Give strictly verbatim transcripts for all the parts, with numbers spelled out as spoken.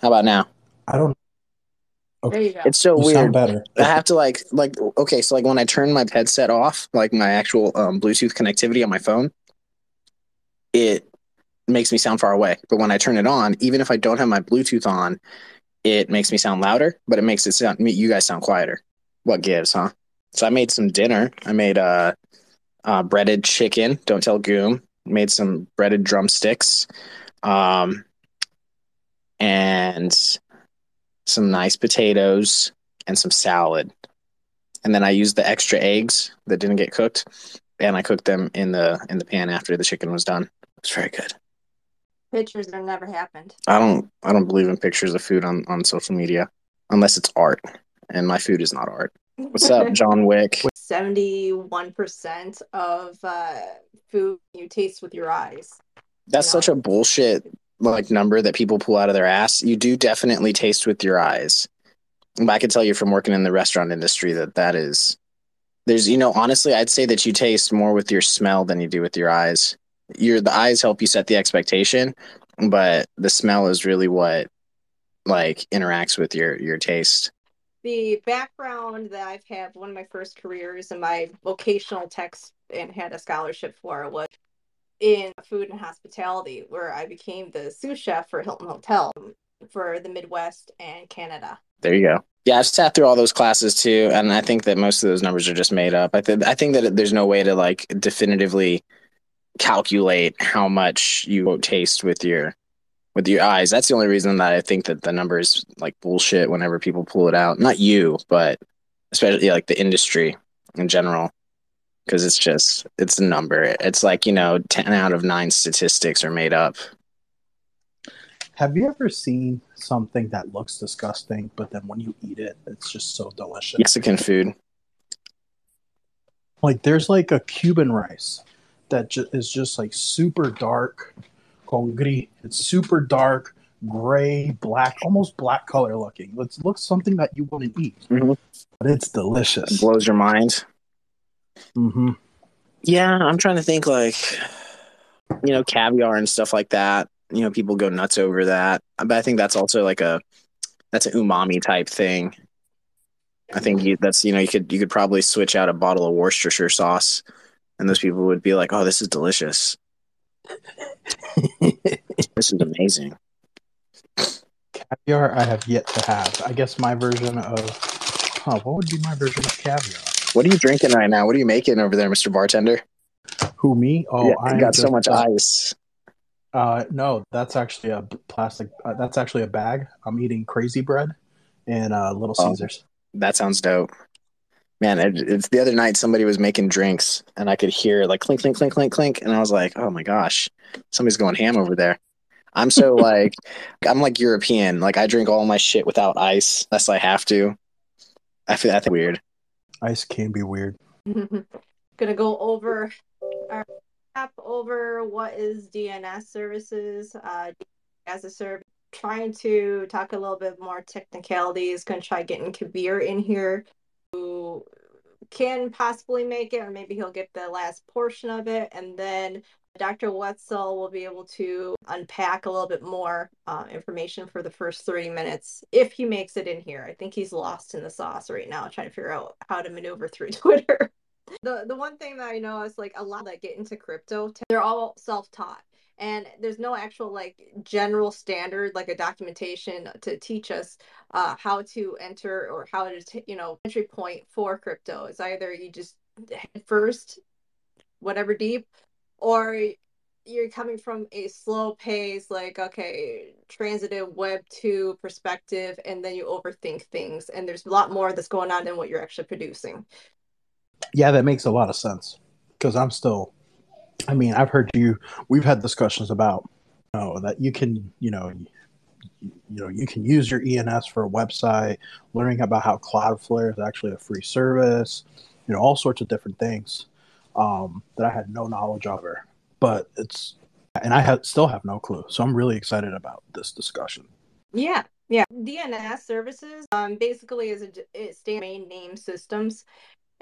How about now? I don't. Okay. There you go. It's so you weird. Sound better. I have to like like okay. So like when I turn my headset off, like my actual um, Bluetooth connectivity on my phone, it makes me sound far away. But when I turn it on, even if I don't have my Bluetooth on, it makes me sound louder. But it makes it sound you guys sound quieter. What gives, huh? So I made some dinner. I made uh, uh breaded chicken. Don't tell Goom. Made some breaded drumsticks, um, and some nice potatoes and some salad. And then I used the extra eggs that didn't get cooked, and I cooked them in the in the pan after the chicken was done. It was very good. Pictures have never happened. I don't I don't believe in pictures of food on, on social media unless it's art, and my food is not art. What's up, John Wick? seventy-one percent of uh, food you taste with your eyes. That's yeah. such a bullshit like number that people pull out of their ass. You do definitely taste with your eyes. But I can tell you from working in the restaurant industry that that is there's you know honestly I'd say that you taste more with your smell than you do with your eyes. Your the eyes help you set the expectation, but the smell is really what like interacts with your your taste. The background that I've had, one of my first careers and my vocational text and had a scholarship for was in food and hospitality, where I became the sous chef for Hilton Hotel for the Midwest and Canada. There you go. Yeah, I've sat through all those classes too, and I think that most of those numbers are just made up. I, th- I think that there's no way to like definitively calculate how much you taste with your with your eyes. That's the only reason that I think that the number is like bullshit whenever people pull it out. Not you, but especially like the industry in general, because it's just, it's a number. It's like, you know, ten out of nine statistics are made up. Have you ever seen something that looks disgusting, but then when you eat it, it's just so delicious? Mexican food. Like there's like a Cuban rice that ju- is just like super dark. Congri. It's super dark, gray, black, almost black color looking. It looks something that you wouldn't eat, mm-hmm. but it's delicious. It blows your mind. Mm-hmm. Yeah, I'm trying to think like, you know, caviar and stuff like that. You know, people go nuts over that. But I think that's also like a, that's an umami type thing. I think you, that's, you know, you could, you could probably switch out a bottle of Worcestershire sauce and those people would be like, oh, this is delicious. This is amazing. Caviar I have yet to have. I guess my version of huh, what would be my version of caviar? What are you drinking right now? What are you making over there, Mister Bartender? Who, me? Oh, yeah, I got so much uh, ice. Uh, no, that's actually a plastic uh, that's actually a bag. I'm eating crazy bread and uh, Little oh, Caesars. That sounds dope. Man, it, it's the other night somebody was making drinks and I could hear like clink, clink, clink, clink, clink. And I was like, oh my gosh, somebody's going ham over there. I'm so like, I'm like European. Like I drink all my shit without ice unless I have to. I feel that's weird. Ice can be weird. Gonna go over our app over what is D N S services uh, as a service. Trying to talk a little bit more technicalities. Gonna try getting Kabir in here, who can possibly make it, or maybe he'll get the last portion of it. And then Doctor Wetzel will be able to unpack a little bit more uh, information for the first thirty minutes if he makes it in here. I think he's lost in the sauce right now, trying to figure out how to maneuver through Twitter. the the one thing that I know is like a lot that get into crypto, they're all self-taught. And there's no actual like general standard, like a documentation to teach us uh, how to enter or how to, t- you know, entry point for crypto. It's either you just head first, whatever deep, or you're coming from a slow pace, like, okay, transitive web two perspective, and then you overthink things. And there's a lot more that's going on than what you're actually producing. Yeah, that makes a lot of sense because I'm still... I mean, I've heard you, we've had discussions about, you know, that you can, you know, you, you know, you can use your E N S for a website, learning about how Cloudflare is actually a free service, you know, all sorts of different things um, that I had no knowledge of her, but it's, and I have, still have no clue. So I'm really excited about this discussion. Yeah. Yeah. D N S services um, basically is a, it stands for domain name systems.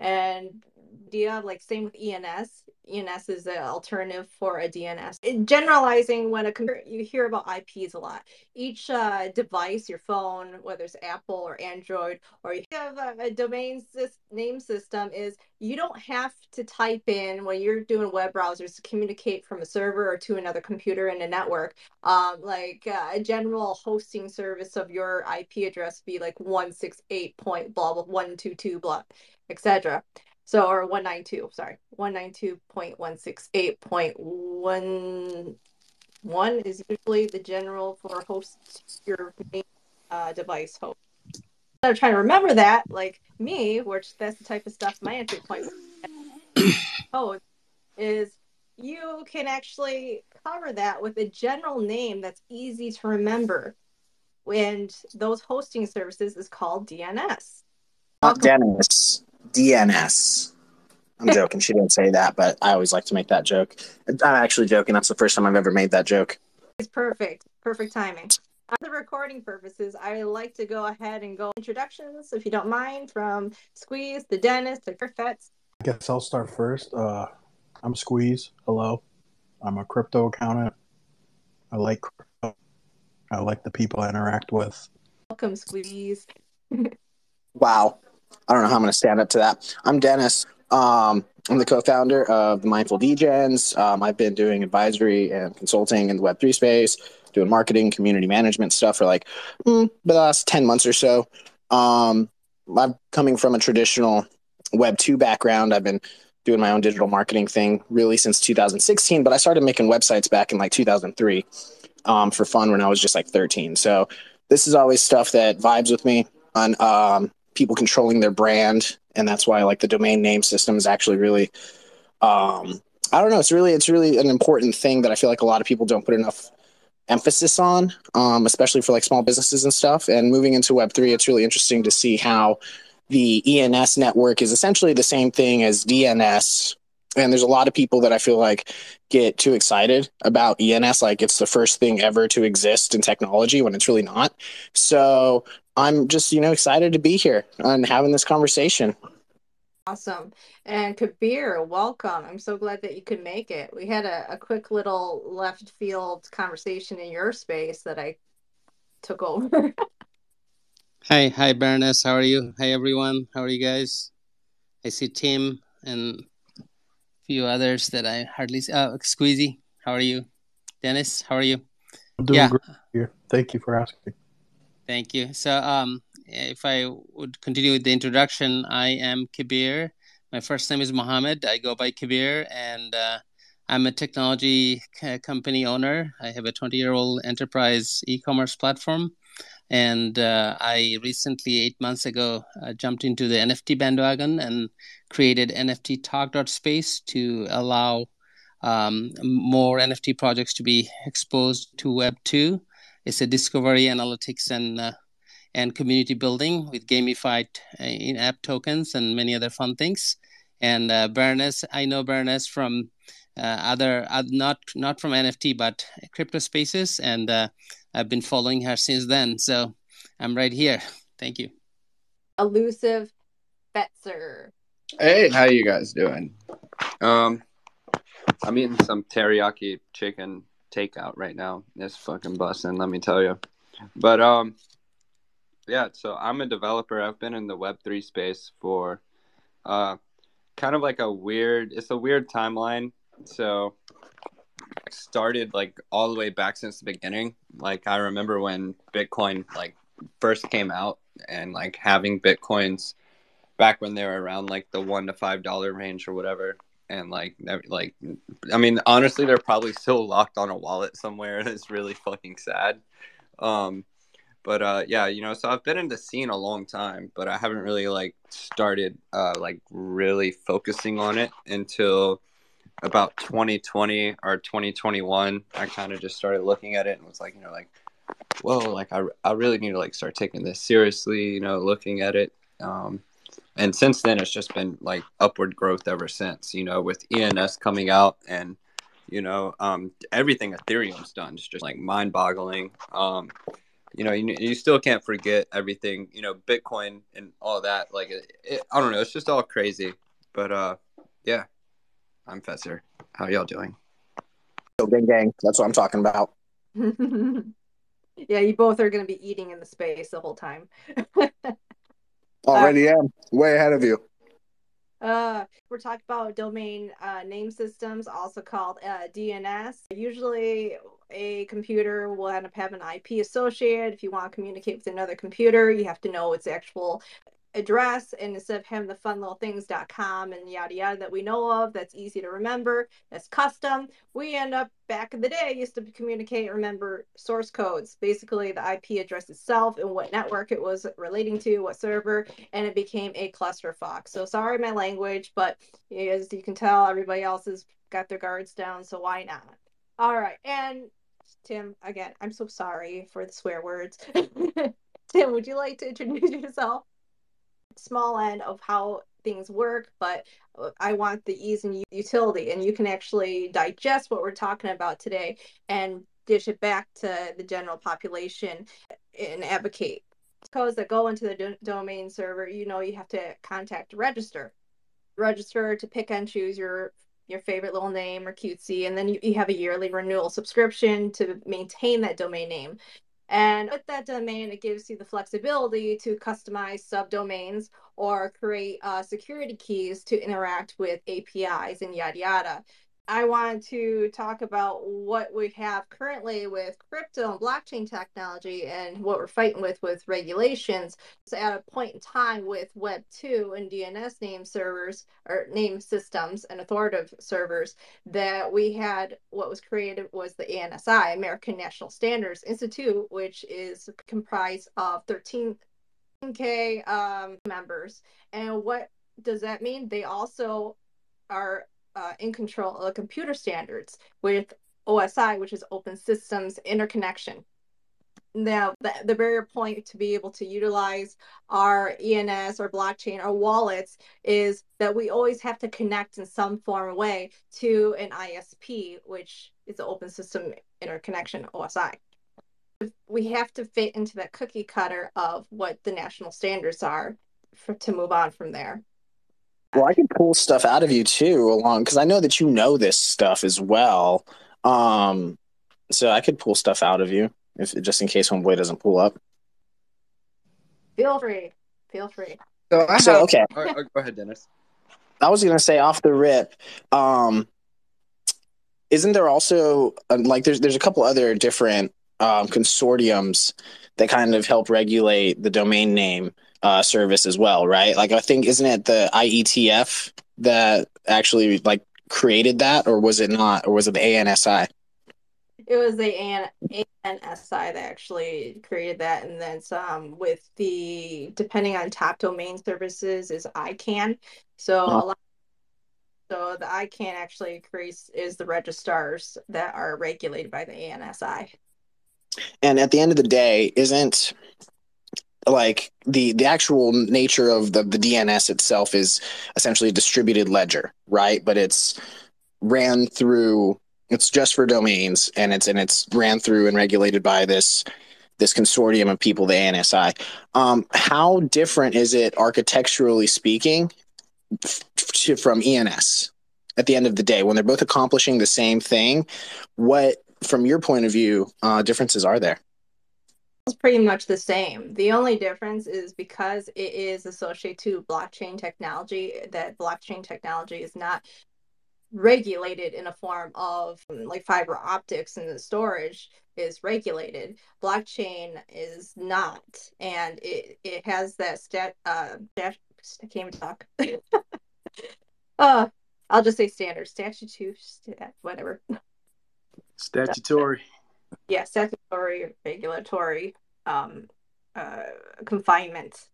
And idea, like same with E N S. E N S is an alternative for a D N S. In generalizing, when a computer, you hear about I Ps a lot. Each uh, device, your phone, whether it's Apple or Android, or you have a, a domain name system, is you don't have to type in when you're doing web browsers to communicate from a server or to another computer in a network. Um, like uh, a general hosting service of your I P address be like one sixty-eight dot blah blah one twenty-two blah, et cetera. So, or one ninety-two, sorry, one ninety-two dot one sixty-eight dot eleven is usually the general for host, your main uh, device host. I'm trying to remember that, like me, which that's the type of stuff my entry point host is. You can actually cover that with a general name that's easy to remember. And those hosting services is called D N S. Not Dennis. D N S. I'm joking. She didn't say that, but I always like to make that joke. I'm actually joking. That's the first time I've ever made that joke. It's perfect. Perfect timing. For the recording purposes, I like to go ahead and go introductions, if you don't mind, from Squeeze to Dennis to Curve Finance. I guess I'll start first. Uh, I'm Squeeze. Hello. I'm a crypto accountant. I like crypto. I like the people I interact with. Welcome, Squeeze. Wow. I don't know how I'm going to stand up to that. I'm Dennis. Um, I'm the co-founder of the Mindful D Gens. Um, I've been doing advisory and consulting in the web three space, doing marketing, community management stuff for like mm, the last ten months or so. Um, I'm coming from a traditional web two background. I've been doing my own digital marketing thing really since two thousand sixteen, but I started making websites back in like two thousand three um, for fun when I was just like thirteen. So this is always stuff that vibes with me on um, people controlling their brand, and that's why like the domain name system is actually really um I don't know, it's really it's really an important thing that I feel like a lot of people don't put enough emphasis on, um especially for like small businesses and stuff. And moving into web three, it's really interesting to see how the E N S network is essentially the same thing as D N S, and there's a lot of people that I feel like get too excited about E N S, like it's the first thing ever to exist in technology when it's really not. So I'm just, you know, excited to be here and having this conversation. Awesome. And Kabir, welcome. I'm so glad that you could make it. We had a, a quick little left field conversation in your space that I took over. hi, hi, Baroness. How are you? Hi, everyone. How are you guys? I see Tim and a few others that I hardly see. Uh, Squeezy, how are you? Dennis, how are you? I'm doing yeah. great here. Thank you for asking. Thank you. So um, if I would continue with the introduction, I am Kabir. My first name is Mohammed. I go by Kabir, and uh, I'm a technology c- company owner. I have a twenty-year-old enterprise e-commerce platform, and uh, I recently, eight months ago, uh, jumped into the N F T bandwagon and created N F T Talk.space to allow um, more N F T projects to be exposed to Web two. It's a discovery, analytics, and uh, and community building with gamified uh, in-app tokens and many other fun things. And uh, Baroness, I know Baroness from uh, other, uh, not not from N F T, but crypto spaces, and uh, I've been following her since then. So I'm right here. Thank you. Elusive Fetzer. Hey, how you guys doing? Um, I'm eating some teriyaki chicken takeout right now. It's fucking busting, let me tell you. But um yeah, so I'm a developer. I've been in the web three space for uh kind of like a weird it's a weird timeline. So I started like all the way back since the beginning. Like I remember when Bitcoin like first came out, and like having Bitcoins back when they were around like the one to five dollar range or whatever. And like, like, I mean, honestly, they're probably still locked on a wallet somewhere. It's really fucking sad. Um, but uh, yeah, you know, so I've been in the scene a long time, but I haven't really like started uh, like really focusing on it until about twenty twenty or twenty twenty-one. I kind of just started looking at it and was like, you know, like, whoa, like I, I really need to like start taking this seriously, you know, looking at it. Um, And since then, it's just been like upward growth ever since, you know, with E N S coming out and, you know, um, everything Ethereum's done is just like mind boggling. Um, you know, you, you still can't forget everything, you know, Bitcoin and all that. Like, it, it, I don't know. It's just all crazy. But uh, Yeah, I'm Fetzer. How y'all doing? So gang, gang. That's what I'm talking about. Yeah, you both are going to be eating in the space the whole time. Already um, am. Way ahead of you. Uh, we're talking about domain uh, name systems, also called uh, D N S. Usually a computer will end up having an I P associated. If you want to communicate with another computer, you have to know its actual address. And instead of having the fun little things dot com and yada yada that we know of, that's easy to remember, that's custom, we end up back in the day used to communicate, remember source codes, basically the I P address itself and what network it was relating to, what server, and it became a clusterfuck. So sorry my language, but as you can tell, everybody else has got their guards down, so why not? All right, and Tim, again, I'm so sorry for the swear words. Tim, would you like to introduce yourself? Small end of how things work, but I want the ease and utility, and you can actually digest what we're talking about today and dish it back to the general population and advocate. Codes that go into the do domain server, you know, you have to contact register. Register to pick and choose your your favorite little name or cutesy, and then you, you have a yearly renewal subscription to maintain that domain name. And with that domain, it gives you the flexibility to customize subdomains or create uh, security keys to interact with A P Is and yada, yada. I wanted to talk about what we have currently with crypto and blockchain technology and what we're fighting with with regulations. So at a point in time with Web two and D N S name servers or name systems and authoritative servers, that we had what was created was the A N S I, American National Standards Institute, which is comprised of thirteen K um, members. And what does that mean? They also are Uh, in control of computer standards with O S I, which is Open Systems Interconnection. Now, the, the barrier point to be able to utilize our E N S or blockchain or wallets is that we always have to connect in some form or way to an I S P, which is the Open System Interconnection, O S I. We have to fit into that cookie cutter of what the national standards are for, to move on from there. Well, I can pull stuff out of you too, along because I know that you know this stuff as well. Um, so I could pull stuff out of you if just in case Homeboy doesn't pull up. Feel free. Feel free. So, I so have, okay. Or, or, go ahead, Dennis. I was gonna say off the rip. Um, isn't there also like there's there's a couple other different um, consortiums that kind of help regulate the domain name Uh, service as well, right? Like I think isn't it the I E T F that actually like created that, or was it not, or was it the A N S I? It was the A N S I that actually created that, and then some with the depending on top domain services is ICANN. So oh. a lot. So the ICANN actually creates is the registrars that are regulated by the A N S I. And at the end of the day, isn't like the the actual nature of the, the D N S itself is essentially a distributed ledger, right? But it's ran through, it's just for domains, and it's and it's ran through and regulated by this this consortium of people, the A N S I. Um, how different is it architecturally speaking to, from E N S at the end of the day when they're both accomplishing the same thing? What, from your point of view, uh, differences are there? Pretty much the same. The only difference is because it is associated to blockchain technology, that blockchain technology is not regulated in a form of like fiber optics, and the storage is regulated. Blockchain is not, and it, it has that stat uh dash, I can't even talk. uh I'll just say standard statute stat, whatever statutory Yeah, statutory, regulatory um, uh, confinement.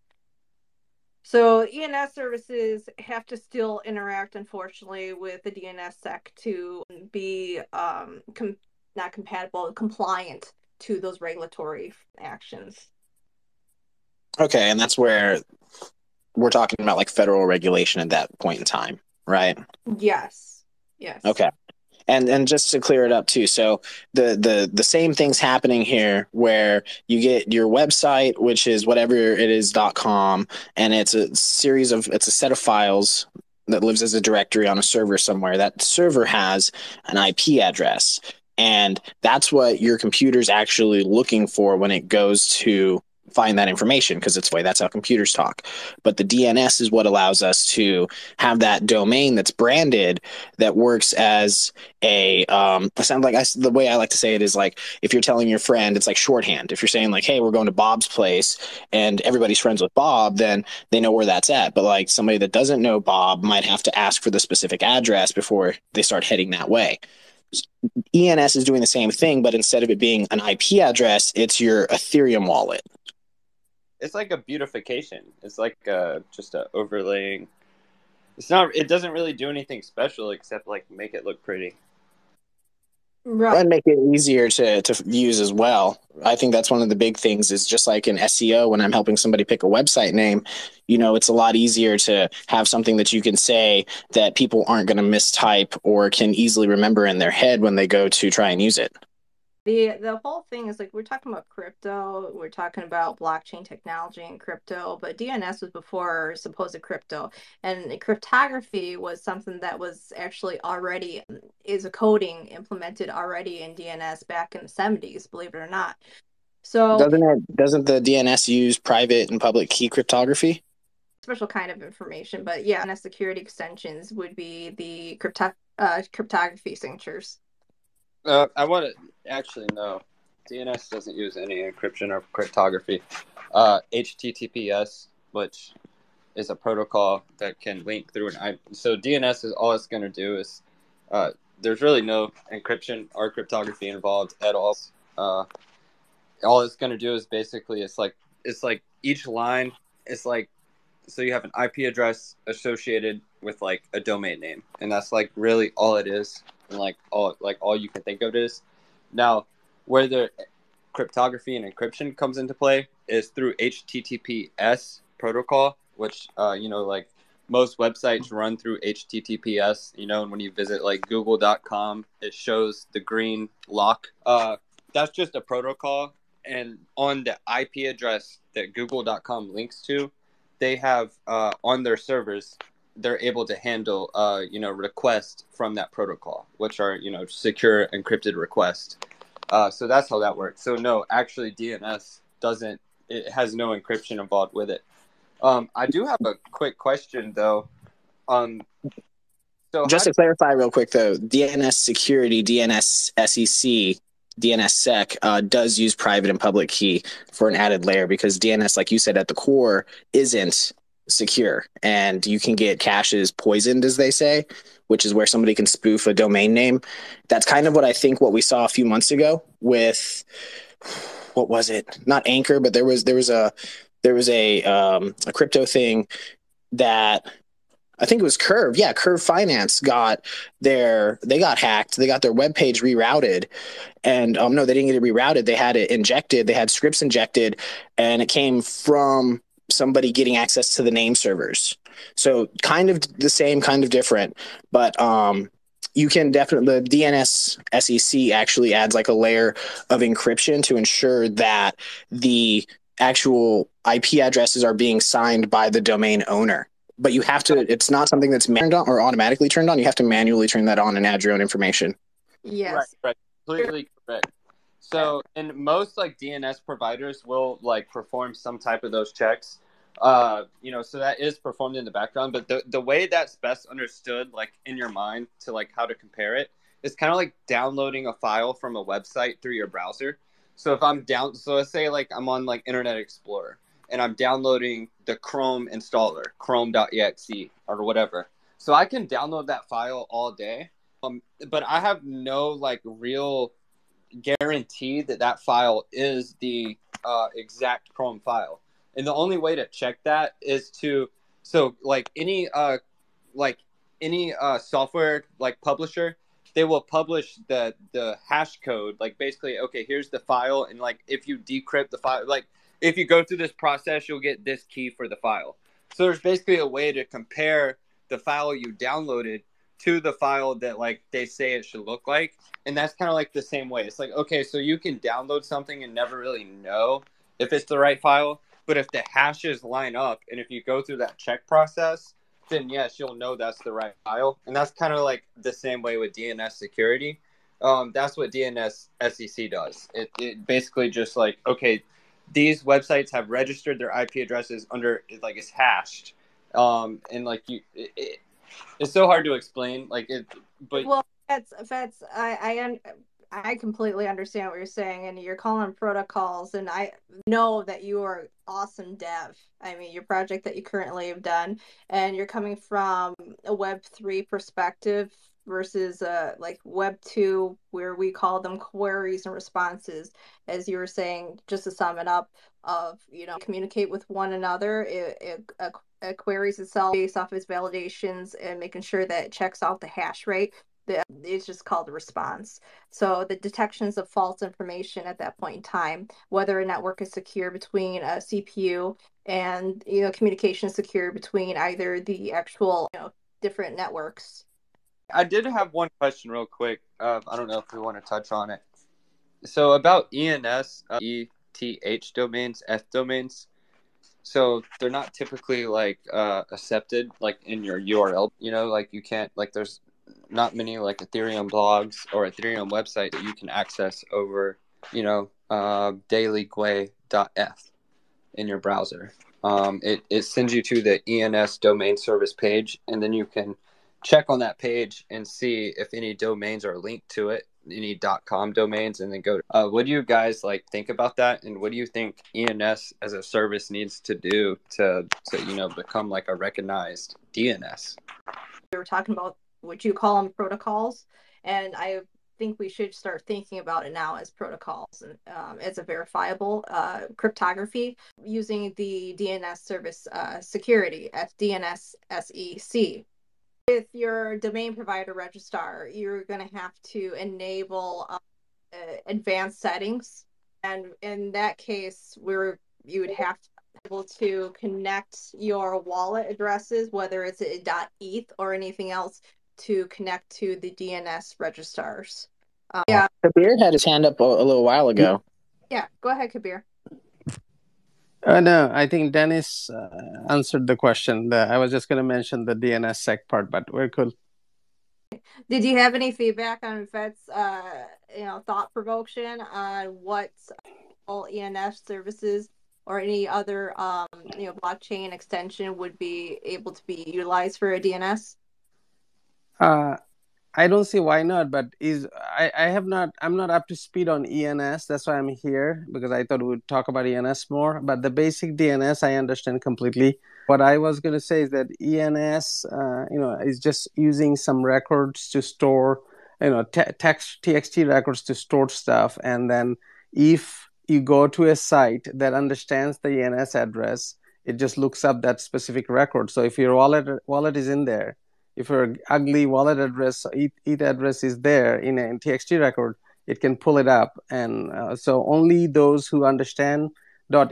So E N S services have to still interact, unfortunately, with the D N S S E C to be um, com not compatible, compliant to those regulatory actions. Okay, and that's where we're talking about like federal regulation at that point in time, right? Yes, yes. Okay. And and just to clear it up too, so the the the same thing's happening here, where you get your website, which is whatever it is dot com, and it's a series of it's a set of files that lives as a directory on a server somewhere. That server has an I P address, and that's what your computer's actually looking for when it goes to find that information, because it's way that's how computers talk. But the D N S is what allows us to have that domain that's branded, that works as a um I sound like I, the way I like to say it is like, if you're telling your friend, it's like shorthand. If you're saying like, hey, we're going to Bob's place and everybody's friends with Bob, then they know where that's at. But like somebody that doesn't know Bob might have to ask for the specific address before they start heading that way. E N S is doing the same thing, but instead of it being an I P address, it's your Ethereum wallet. It's like a beautification. It's like uh, just a overlaying. It's not. It doesn't really do anything special except like make it look pretty. Right. And make it easier to, to use as well. I think that's one of the big things is just like in S E O, when I'm helping somebody pick a website name, you know, it's a lot easier to have something that you can say that people aren't going to mistype or can easily remember in their head when they go to try and use it. The the whole thing is like, we're talking about crypto, we're talking about blockchain technology and crypto, but D N S was before supposed crypto, and cryptography was something that was actually already is a coding implemented already in D N S back in the seventies, believe it or not. So doesn't it, doesn't the D N S use private and public key cryptography? Special kind of information, but yeah, D N S security extensions would be the crypto uh, cryptography signatures. Uh, I want to actually no, D N S doesn't use any encryption or cryptography. Uh, H T T P S, which is a protocol that can link through an I P. So D N S is all it's going to do is uh, there's really no encryption or cryptography involved at all. Uh, all it's going to do is basically it's like it's like each line is like, so you have an I P address associated with like a domain name, and that's like really all it is. And like all like all you can think of is now where the cryptography and encryption comes into play is through H T T P S protocol, which uh you know, like most websites run through H T T P S, you know, and when you visit like google dot com, it shows the green lock. Uh that's just a protocol, and on the I P address that google dot com links to, they have uh on their servers, they're able to handle, uh, you know, requests from that protocol, which are, you know, secure encrypted requests. Uh, so that's how that works. So no, actually D N S doesn't, it has no encryption involved with it. Um, I do have a quick question though. Um, so just to do- clarify real quick though, D N S security, D N S S E C, D N S sec uh, does use private and public key for an added layer, because D N S, like you said, at the core isn't secure, and you can get caches poisoned, as they say, which is where somebody can spoof a domain name. That's kind of what I think what we saw a few months ago with, what was it? Not Anchor, but there was there was a there was a um, a crypto thing that I think it was Curve. Yeah, Curve Finance got their they got hacked. They got their webpage rerouted, and um, no, they didn't get it rerouted. They had it injected. They had scripts injected, and it came from somebody getting access to the name servers. So kind of the same, kind of different, but um, you can definitely, the D N S S E C actually adds like a layer of encryption to ensure that the actual I P addresses are being signed by the domain owner. But you have to, it's not something that's man- or automatically turned on. You have to manually turn that on and add your own information. Yes. Right, right. Completely correct. So, and most like D N S providers will like perform some type of those checks, uh, you know, so that is performed in the background. But the, the way that's best understood, like in your mind to like how to compare it, is kind of like downloading a file from a website through your browser. So if I'm down, so let's say like I'm on like Internet Explorer and I'm downloading the Chrome installer, chrome dot E X E or whatever. So I can download that file all day, um, but I have no like real guarantee that that file is the uh, exact Chrome file. And the only way to check that is to, so like any uh, like any uh, software like publisher, they will publish the the hash code, like basically, okay, here's the file, and like if you decrypt the file, like if you go through this process, you'll get this key for the file. So there's basically a way to compare the file you downloaded to the file that like they say it should look like. And that's kind of like the same way. It's like, okay, so you can download something and never really know if it's the right file, but if the hashes line up and if you go through that check process, then yes, you'll know that's the right file. And that's kind of like the same way with D N S security. Um, that's what D N S S E C does. It, it basically just like, okay, these websites have registered their I P addresses under, like, it's hashed. Um, and like you, it, it, it's so hard to explain. Like it, but well, that's that's I I I completely understand what you're saying, and you're calling them protocols. And I know that you are awesome dev. I mean, your project that you currently have done, and you're coming from a Web three perspective versus uh like Web two, where we call them queries and responses, as you were saying. Just to sum it up, of you know communicate with one another. It, it, a, Uh, queries itself based off its validations and making sure that it checks off the hash rate. The, it's just called a response. So the detections of false information at that point in time, whether a network is secure between a C P U and you know communication is secure between either the actual you know different networks. I did have one question real quick. Uh, I don't know if we want to touch on it. So about E N S, uh, E T H domains, F domains. So they're not typically like uh, accepted like in your U R L, you know, like you can't like there's not many like Ethereum blogs or Ethereum website that you can access over, you know, uh, dailyguay dot f in your browser. Um, it, it sends you to the E N S domain service page, and then you can check on that page and see if any domains are linked to it, any .com domains, and then go to, uh, what do you guys like think about that? And what do you think E N S as a service needs to do to, to you know, become like a recognized D N S? We were talking about what you call them protocols, and I think we should start thinking about it now as protocols, and um, as a verifiable uh, cryptography using the D N S service uh, security, D N S S E C. With your domain provider registrar, you're going to have to enable uh, advanced settings, and in that case, we're you would have to be able to connect your wallet addresses, whether it's a .eth or anything else, to connect to the D N S registrars. Um, yeah, Kabir had his hand up a, a little while ago. Yeah, go ahead, Kabir. Uh, no, I think Dennis uh, answered the question. The, I was just going to mention the D N S sec part, but we're cool. Did you have any feedback on Fet's, uh, you know, thought provocation on what all E N S services or any other, um, you know, blockchain extension would be able to be utilized for a D N S? Uh, I don't see why not, but is I, I have not I'm not up to speed on E N S. That's why I'm here, because I thought we would talk about E N S more. But the basic D N S I understand completely. What I was going to say is that E N S, uh, you know, is just using some records to store, you know, te- text T X T records to store stuff, and then if you go to a site that understands the E N S address, it just looks up that specific record. So if your wallet wallet is in there. If your ugly wallet address, E T H address is there in a T X T record, it can pull it up. And uh, so only those who understand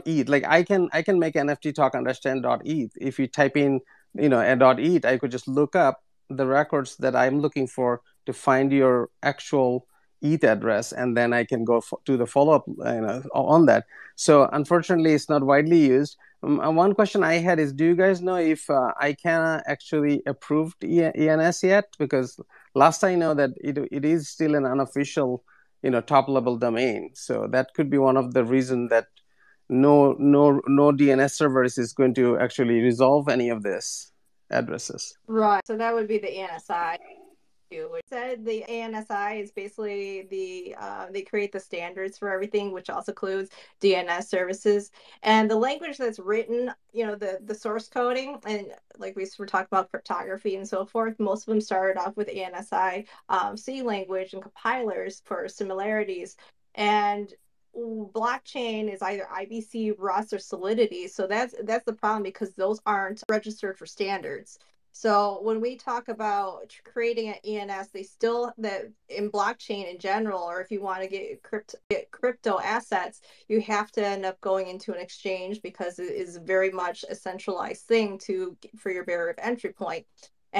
.eth, like I can I can make N F T Talk understand .eth. If you type in, you know, a .eth, I could just look up the records that I'm looking for to find your actual E T H address, and then I can go fo- do the follow-up you know, on that. So unfortunately, it's not widely used. Um, one question I had is, do you guys know if uh, ICANN actually approved E N S yet? Because last I know that it it is still an unofficial, you know, top-level domain. So that could be one of the reasons that no no no D N S service is going to actually resolve any of these addresses. Right. So that would be the A N S I. Which said the A N S I is basically the uh, they create the standards for everything, which also includes D N S services, and the language that's written, you know, the the source coding, and like we were talking about cryptography and so forth. Most of them started off with A N S I um, C language and compilers for similarities, and blockchain is either I B C, Rust, or Solidity. So that's that's the problem, because those aren't registered for standards. So when we talk about creating an E N S, they still that in blockchain in general, or if you want to get crypto, get crypto assets, you have to end up going into an exchange, because it is very much a centralized thing to for your barrier of entry point.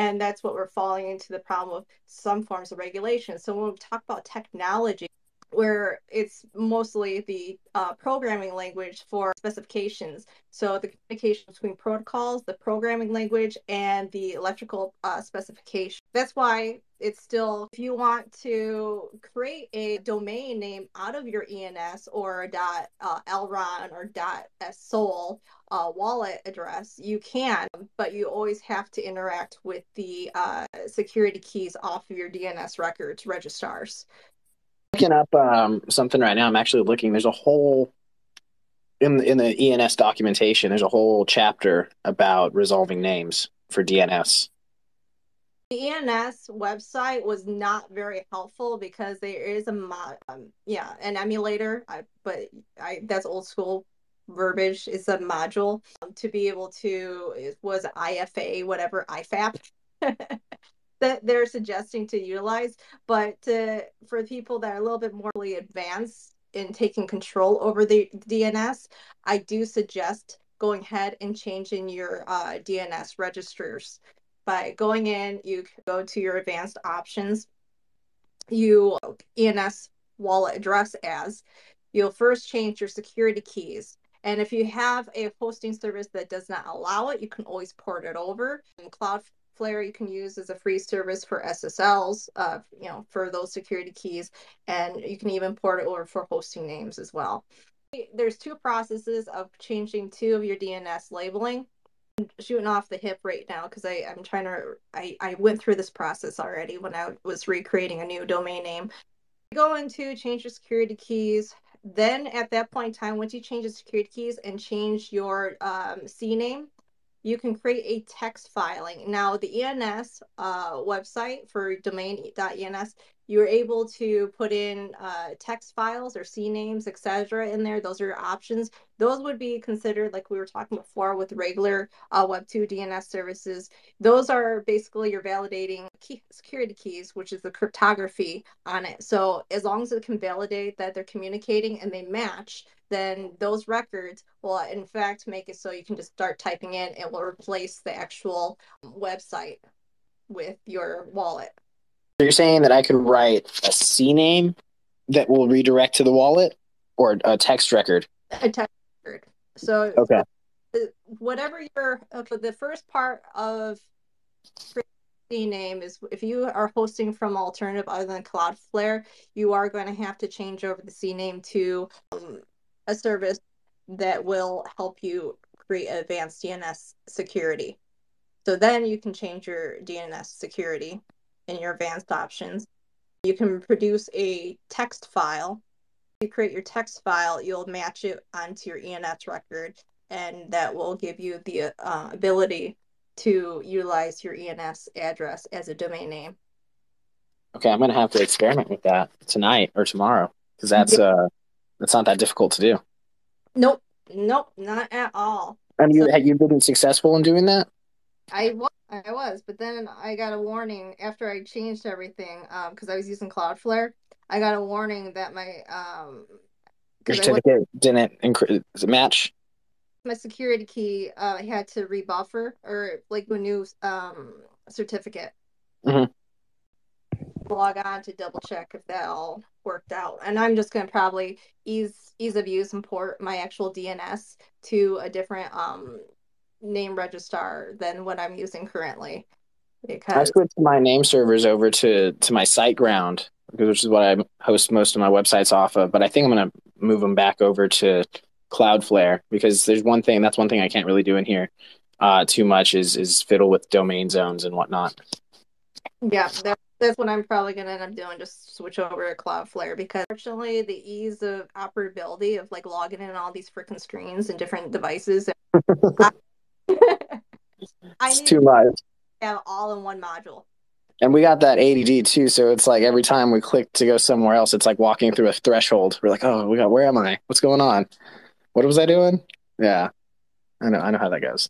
And that's what we're falling into the problem of some forms of regulation. So when we talk about technology, where it's mostly the uh, programming language for specifications. So the communication between protocols, the programming language, and the electrical uh, specification. That's why it's still, if you want to create a domain name out of your E N S or dot uh, .elron or dot .sol uh, wallet address, you can, but you always have to interact with the uh, security keys off of your D N S records registrars. Looking up um, something right now. I'm actually looking. There's a whole in the, in the E N S documentation. There's a whole chapter about resolving names for D N S. The E N S website was not very helpful because there is a mod, um, yeah, an emulator, I, but I, that's old school verbiage. It's a module um, to be able to. It was I F A, whatever I F A P. that they're suggesting to utilize, but uh, for people that are a little bit more advanced in taking control over the D N S, I do suggest going ahead and changing your uh, D N S registers. By going in, you go to your advanced options, you E N S wallet address as, you'll first change your security keys. And if you have a hosting service that does not allow it, you can always port it over. And Cloudflare Cloudflare you can use as a free service for S S Ls, uh, you know, for those security keys, and you can even port it over for hosting names as well. There's two processes of changing two of your D N S labeling. I'm shooting off the hip right now because I'm trying to, I, I went through this process already when I was recreating a new domain name. Go into change your security keys. Then at that point in time, once you change the security keys and change your um, C name, you can create a text filing. Now, the E N S uh, website for domain dot E N S, you're able to put in uh, text files or C names, et cetera, in there. Those are your options. Those would be considered, like we were talking before, with regular uh, Web two D N S services. Those are basically you're validating key, security keys, which is the cryptography on it. So as long as it can validate that they're communicating and they match, then those records will, in fact, make it so you can just start typing in. It will replace the actual website with your wallet. So you're saying that I could write a C name that will redirect to the wallet, or a text record? A text record. So okay. Whatever your, okay, the first part of C name is, if you are hosting from alternative other than Cloudflare, you are going to have to change over the C name to um, a service that will help you create advanced D N S security. So then you can change your D N S security in your advanced options. You can produce a text file. You create your text file, you'll match it onto your E N S record, and that will give you the uh, ability to utilize your E N S address as a domain name. Okay, I'm going to have to experiment with that tonight or tomorrow, because that's... Yeah. uh. It's not that difficult to do. Nope. Nope. Not at all. And you, so, you've been successful in doing that? I was, I was, but then I got a warning after I changed everything because um, I was using Cloudflare. I got a warning that my... Um, Your certificate didn't match? My security key uh, had to rebuffer or like a new um, certificate. Mm-hmm. Log on to double check if that all worked out, and I'm just going to probably ease ease of use import my actual D N S to a different um name registrar than what I'm using currently, because I switched my name servers over to to my SiteGround, which is what I host most of my websites off of, but I think I'm going to move them back over to Cloudflare, because there's one thing that's one thing I can't really do in here uh too much is is fiddle with domain zones and whatnot. Yeah, that's That's what I'm probably going to end up doing, just switch over to Cloudflare, because fortunately the ease of operability of like logging in all these freaking screens and different devices. And I, I it's too much. Yeah, all in one module. And we got that A D D too, so it's like every time we click to go somewhere else, it's like walking through a threshold. We're like, oh, we got, where am I? What's going on? What was I doing? Yeah, I know, I know how that goes.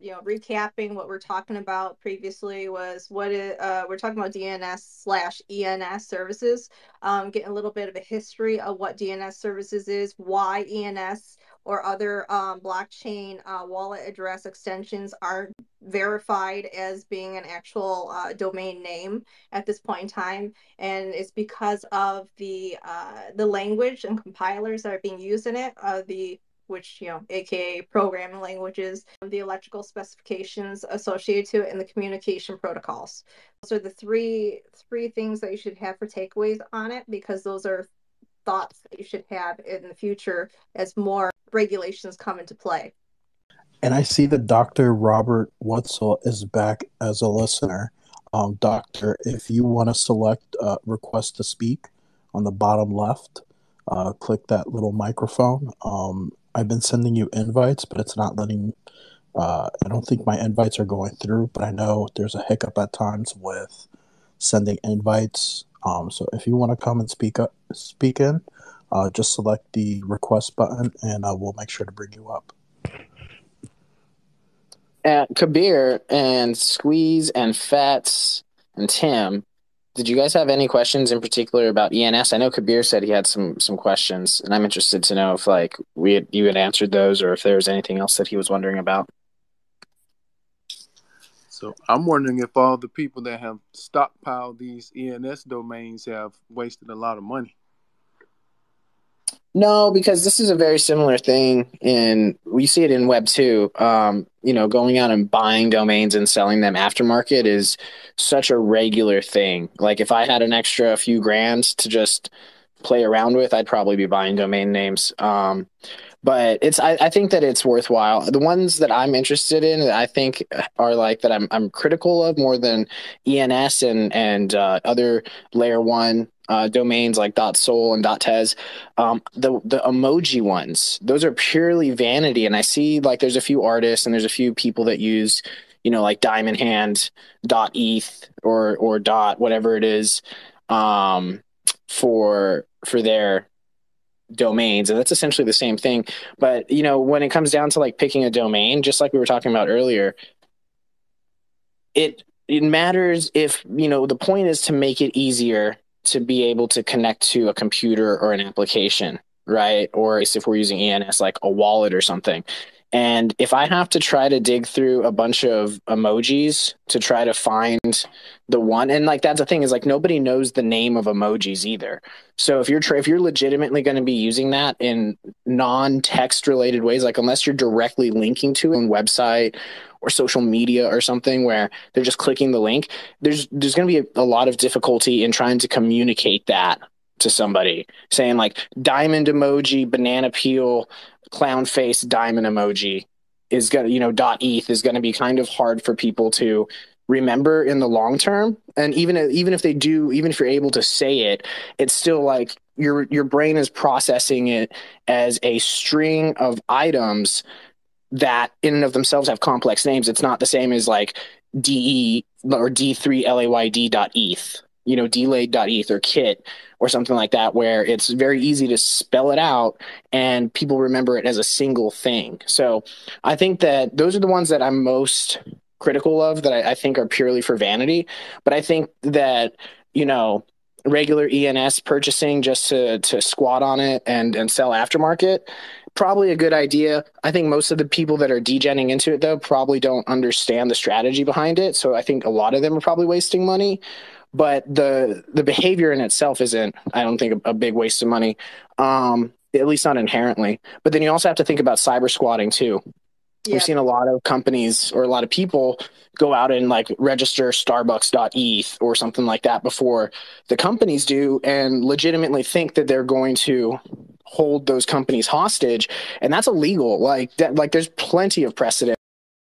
You know, recapping what we're talking about previously was what it, uh, we're talking about D N S slash E N S services, um, getting a little bit of a history of what D N S services is, why E N S or other um, blockchain uh, wallet address extensions aren't verified as being an actual uh, domain name at this point in time. And it's because of the uh, the language and compilers that are being used in it, uh, the which, you know, A K A programming languages, the electrical specifications associated to it, and the communication protocols. Those are the three, three things that you should have for takeaways on it, because those are thoughts that you should have in the future as more regulations come into play. And I see that Doctor Robert Wetzel is back as a listener. Um, doctor, if you want to select uh, request to speak on the bottom left, uh, click that little microphone. Um, I've been sending you invites, but it's not letting, uh, I don't think my invites are going through, but I know there's a hiccup at times with sending invites. Um, so if you want to come and speak up, speak in, uh, just select the request button, and uh, we'll make sure to bring you up. At Kabir and Squeeze and Fats and Tim, did you guys have any questions in particular about E N S? I know Kabir said he had some some questions, and I'm interested to know if like we had, you had answered those, or if there was anything else that he was wondering about. So I'm wondering if all the people that have stockpiled these E N S domains have wasted a lot of money. No, because this is a very similar thing, and we see it in Web two. Um, you know, going out and buying domains and selling them aftermarket is such a regular thing. Like if I had an extra few grand to just play around with, I'd probably be buying domain names. Um, but it's I, I think that it's worthwhile. The ones that I'm interested in, that I think are like that I'm I'm critical of more than E N S and and uh, other layer one. Uh, domains like .sol and .tez, um, the the emoji ones, those are purely vanity. And I see like there's a few artists and there's a few people that use, you know, like Diamond Hand .eth or or dot whatever it is, um, for for their domains, and that's essentially the same thing. But you know, when it comes down to like picking a domain, just like we were talking about earlier, it it matters if you know the point is to make it easier to be able to connect to a computer or an application, right? Or if we're using E N S, like a wallet or something. And if I have to try to dig through a bunch of emojis to try to find the one, and like that's the thing is like nobody knows the name of emojis either. So if you're if you're legitimately going to be using that in non-text related ways, like unless you're directly linking to a website or social media or something where they're just clicking the link, there's there's going to be a, a lot of difficulty in trying to communicate that to somebody, saying like diamond emoji, banana peel, clown face, diamond emoji is gonna, you know, dot eth is gonna be kind of hard for people to remember in the long term. And even even if they do, even if you're able to say it, it's still like your your brain is processing it as a string of items that in and of themselves have complex names. It's not the same as like de or d three layd dot eth, you know, delayed dot eth or kit or something like that, where it's very easy to spell it out and people remember it as a single thing. So I think that those are the ones that I'm most critical of, that I, I think are purely for vanity. But I think that, you know, regular E N S purchasing just to, to squat on it and, and sell aftermarket, probably a good idea. I think most of the people that are degenning into it, though, probably don't understand the strategy behind it. So I think a lot of them are probably wasting money. But the the behavior in itself isn't, I don't think, a, a big waste of money, um, at least not inherently. But then you also have to think about cyber squatting, too. Yeah. We've seen a lot of companies or a lot of people go out and like register starbucks dot eth or something like that before the companies do, and legitimately think that they're going to hold those companies hostage. And that's illegal. Like that, like there's plenty of precedent.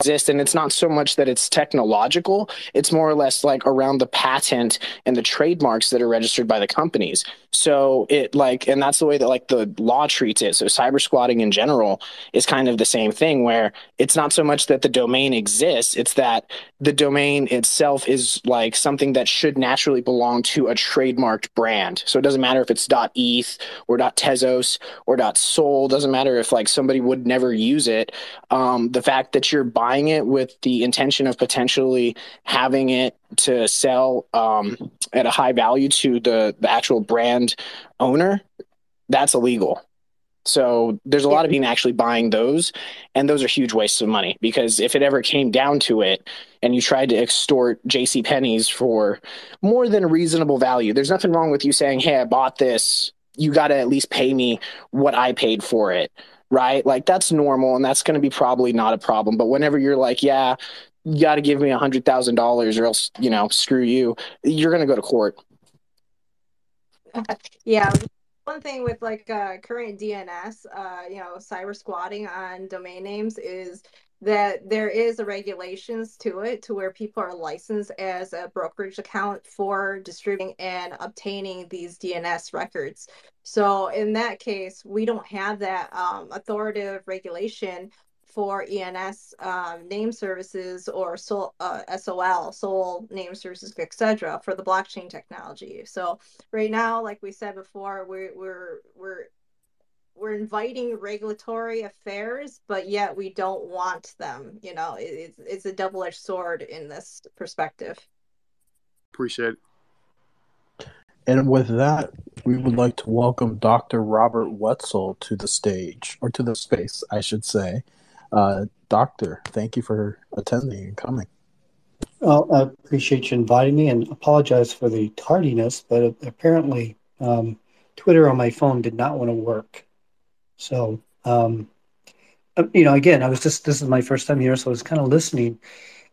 Exist, and it's not so much that it's technological, it's more or less like around the patent and the trademarks that are registered by the companies. So it like, and that's the way that like the law treats it. So cyber squatting in general is kind of the same thing, where it's not so much that the domain exists, it's that the domain itself is like something that should naturally belong to a trademarked brand. So it doesn't matter if it's .eth or .tezos or .sol, doesn't matter if like somebody would never use it. Um, the fact that you're buying buying it with the intention of potentially having it to sell um, at a high value to the, the actual brand owner, that's illegal. So there's a lot of people actually buying those, and those are huge wastes of money, because if it ever came down to it and you tried to extort JCPenney's for more than a reasonable value, there's nothing wrong with you saying, hey, I bought this, you got to at least pay me what I paid for it, right? Like, that's normal, and that's going to be probably not a problem. But whenever you're like, yeah, you got to give me one hundred thousand dollars or else, you know, screw you, you're going to go to court. Yeah. One thing with like uh, current D N S, uh, you know, cyber squatting on domain names, is that there is a regulations to it, to where people are licensed as a brokerage account for distributing and obtaining these D N S records. So in that case, we don't have that um, authoritative regulation for E N S um, name services or sol, uh, S O L, sole name services, et cetera, for the blockchain technology. So right now, like we said before, we're, we're, we're, we're inviting regulatory affairs, but yet we don't want them. You know, it, it's, it's a double-edged sword in this perspective. Appreciate it. And with that, we would like to welcome Doctor Robert Wetzel to the stage, or to the space, I should say. Uh, doctor, thank you for attending and coming. Well, I appreciate you inviting me, and apologize for the tardiness, but apparently um, Twitter on my phone did not want to work. So, um, you know, again, I was just, this is my first time here, so I was kind of listening.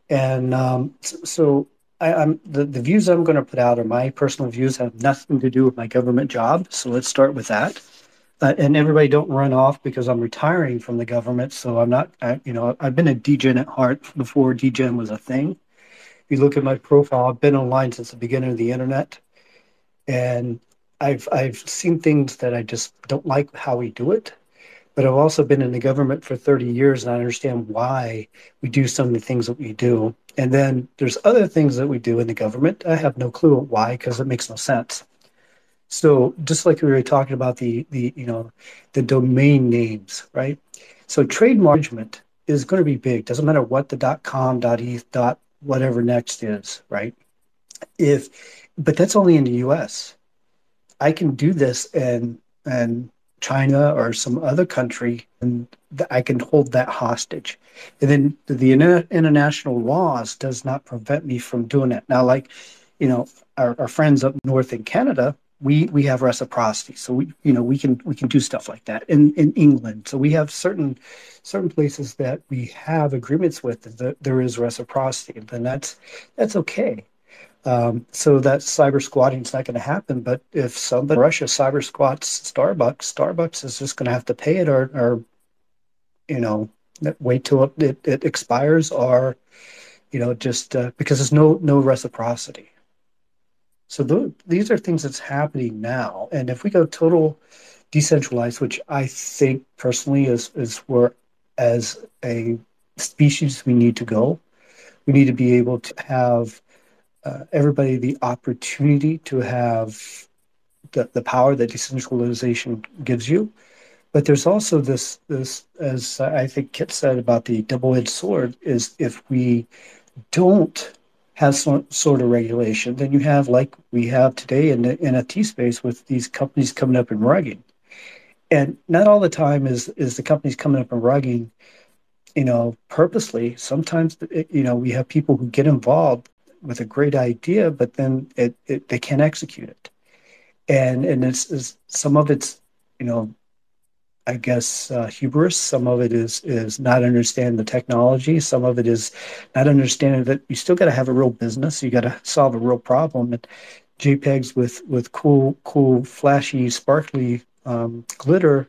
And um, so I, I'm the, the views I'm going to put out are my personal views, have nothing to do with my government job. So let's start with that. Uh, and everybody, don't run off because I'm retiring from the government. So I'm not, I, you know, I've been a D Gen at heart before D Gen was a thing. If you look at my profile, I've been online since the beginning of the internet. And I've, I've seen things that I just don't like how we do it. But I've also been in the government for thirty years, and I understand why we do some of the things that we do. And then there's other things that we do in the government. I have no clue why, because it makes no sense. So just like we were talking about the, the, you know, the domain names, right? So trademark management is going to be big. Doesn't matter what the .com, .eth, .whatever next is, right? If, but that's only in the U S. I can do this in, in China or some other country, and I can hold that hostage. And then the international laws does not prevent me from doing it. Now, like, you know, our, our friends up north in Canada, We we have reciprocity, so we you know we can we can do stuff like that in, in England. So we have certain certain places that we have agreements with that there is reciprocity, and then that's that's okay. Um, so that cyber squatting is not going to happen. But if somebody in Russia cyber squats Starbucks, Starbucks is just going to have to pay it, or or you know wait till it it expires, or you know just uh, because there's no no reciprocity. So th these are things that's happening now. And if we go total decentralized, which I think personally is, is where as a species we need to go, we need to be able to have uh, everybody the opportunity to have the, the power that decentralization gives you. But there's also this, this, as I think Kit said about the double-edged sword, is if we don't have some sort of regulation, then you have like we have today in the N F T space with these companies coming up and rugging. And not all the time is is the companies coming up and rugging, you know, purposely. Sometimes, you know, we have people who get involved with a great idea, but then it, it they can't execute it. And and it's, it's some of it's, you know, I guess uh, hubris. Some of it is is not understanding the technology. Some of it is not understanding that you still got to have a real business. You got to solve a real problem. And JPEGs with with cool, cool, flashy, sparkly um, glitter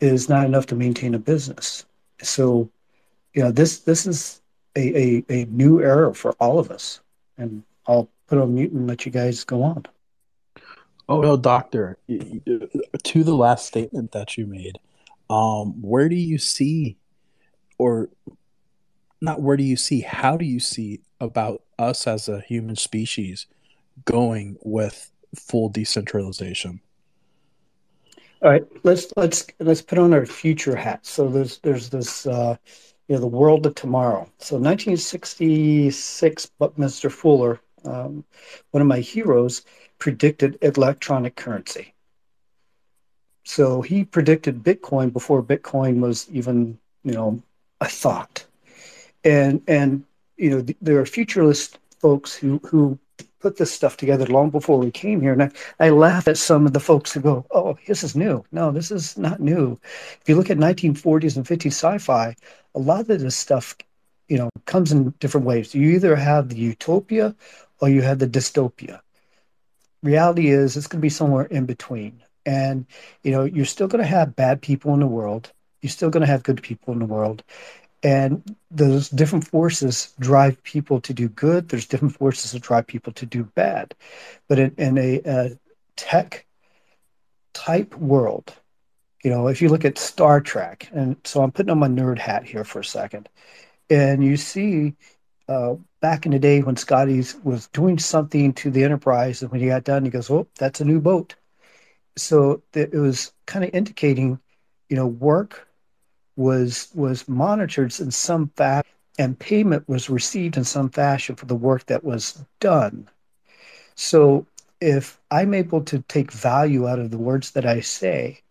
is not enough to maintain a business. So, you know, this this is a a, a new era for all of us. And I'll put on mute and let you guys go on. Oh, no, Doctor, to the last statement that you made, um, where do you see, or not where do you see, how do you see about us as a human species going with full decentralization? All right, let's let's let's put on our future hats. So there's there's this uh, you know, the world of tomorrow. So nineteen sixty-six, Buckminster Fuller, um, one of my heroes, predicted electronic currency. So he predicted Bitcoin before Bitcoin was even, you know, a thought. And, and you know, th there are futurist folks who, who put this stuff together long before we came here. And I, I laugh at some of the folks who go, oh, this is new. No, this is not new. If you look at nineteen forties and fifties sci-fi, a lot of this stuff, you know, comes in different waves. You either have the utopia or you have the dystopia. Reality is it's going to be somewhere in between. And, you know, you're still going to have bad people in the world. You're still going to have good people in the world. And those different forces drive people to do good. There's different forces that drive people to do bad. But in, in a, a tech type world, you know, if you look at Star Trek, and so I'm putting on my nerd hat here for a second, and you see uh, back in the day when Scotty was doing something to the Enterprise, and when he got done, he goes, oh, that's a new boat. So it was kind of indicating, you know, work was was monitored in some fashion, and payment was received in some fashion for the work that was done. So if I'm able to take value out of the words that I say,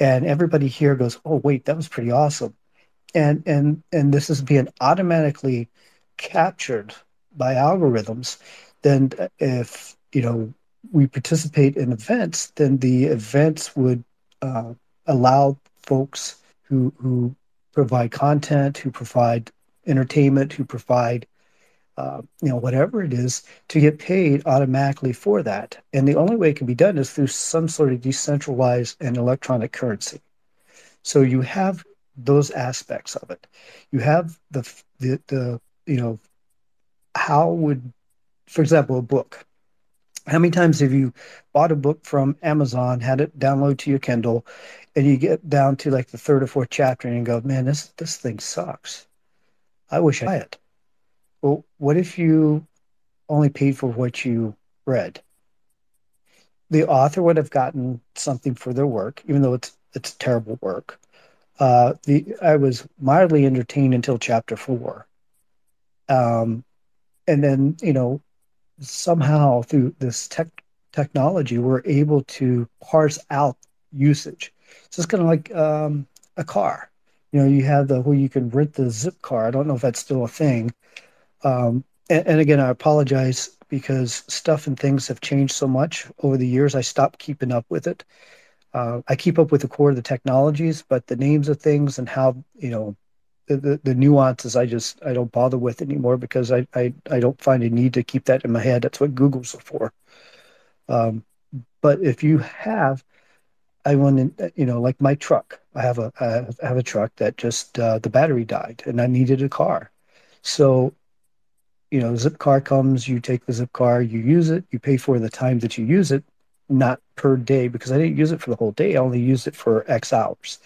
and everybody here goes, oh, wait, that was pretty awesome. And, and, and this is being automatically captured by algorithms, then if, you know, we participate in events, then the events would uh, allow folks who, who provide content, who provide entertainment, who provide, uh, you know, whatever it is, to get paid automatically for that. And the only way it can be done is through some sort of decentralized and electronic currency. So you have those aspects of it. You have the, the, the you know, how would, for example, a book. How many times have you bought a book from Amazon, had it download to your Kindle, and you get down to like the third or fourth chapter and you go, man, this, this thing sucks. I wish I had it. Well, what if you only paid for what you read? The author would have gotten something for their work, even though it's, it's terrible work. Uh, the, I was mildly entertained until chapter four. Um, and then, you know, somehow through this tech technology, we're able to parse out usage. So it's kind of like um, a car. You know, you have the where you can rent the zip car. I don't know if that's still a thing. Um, and, and again, I apologize because stuff and things have changed so much over the years. I stopped keeping up with it. Uh, I keep up with the core of the technologies, but the names of things and how, you know, The, the, the nuances I just I don't bother with anymore because I, I, I don't find a need to keep that in my head. That's what Google's for. Um, but if you have, I want to, you know, like my truck, I have a, I have a truck that just uh, the battery died and I needed a car. So, you know, Zipcar comes, you take the Zipcar, you use it, you pay for the time that you use it, not per day, because I didn't use it for the whole day. I only used it for X hours.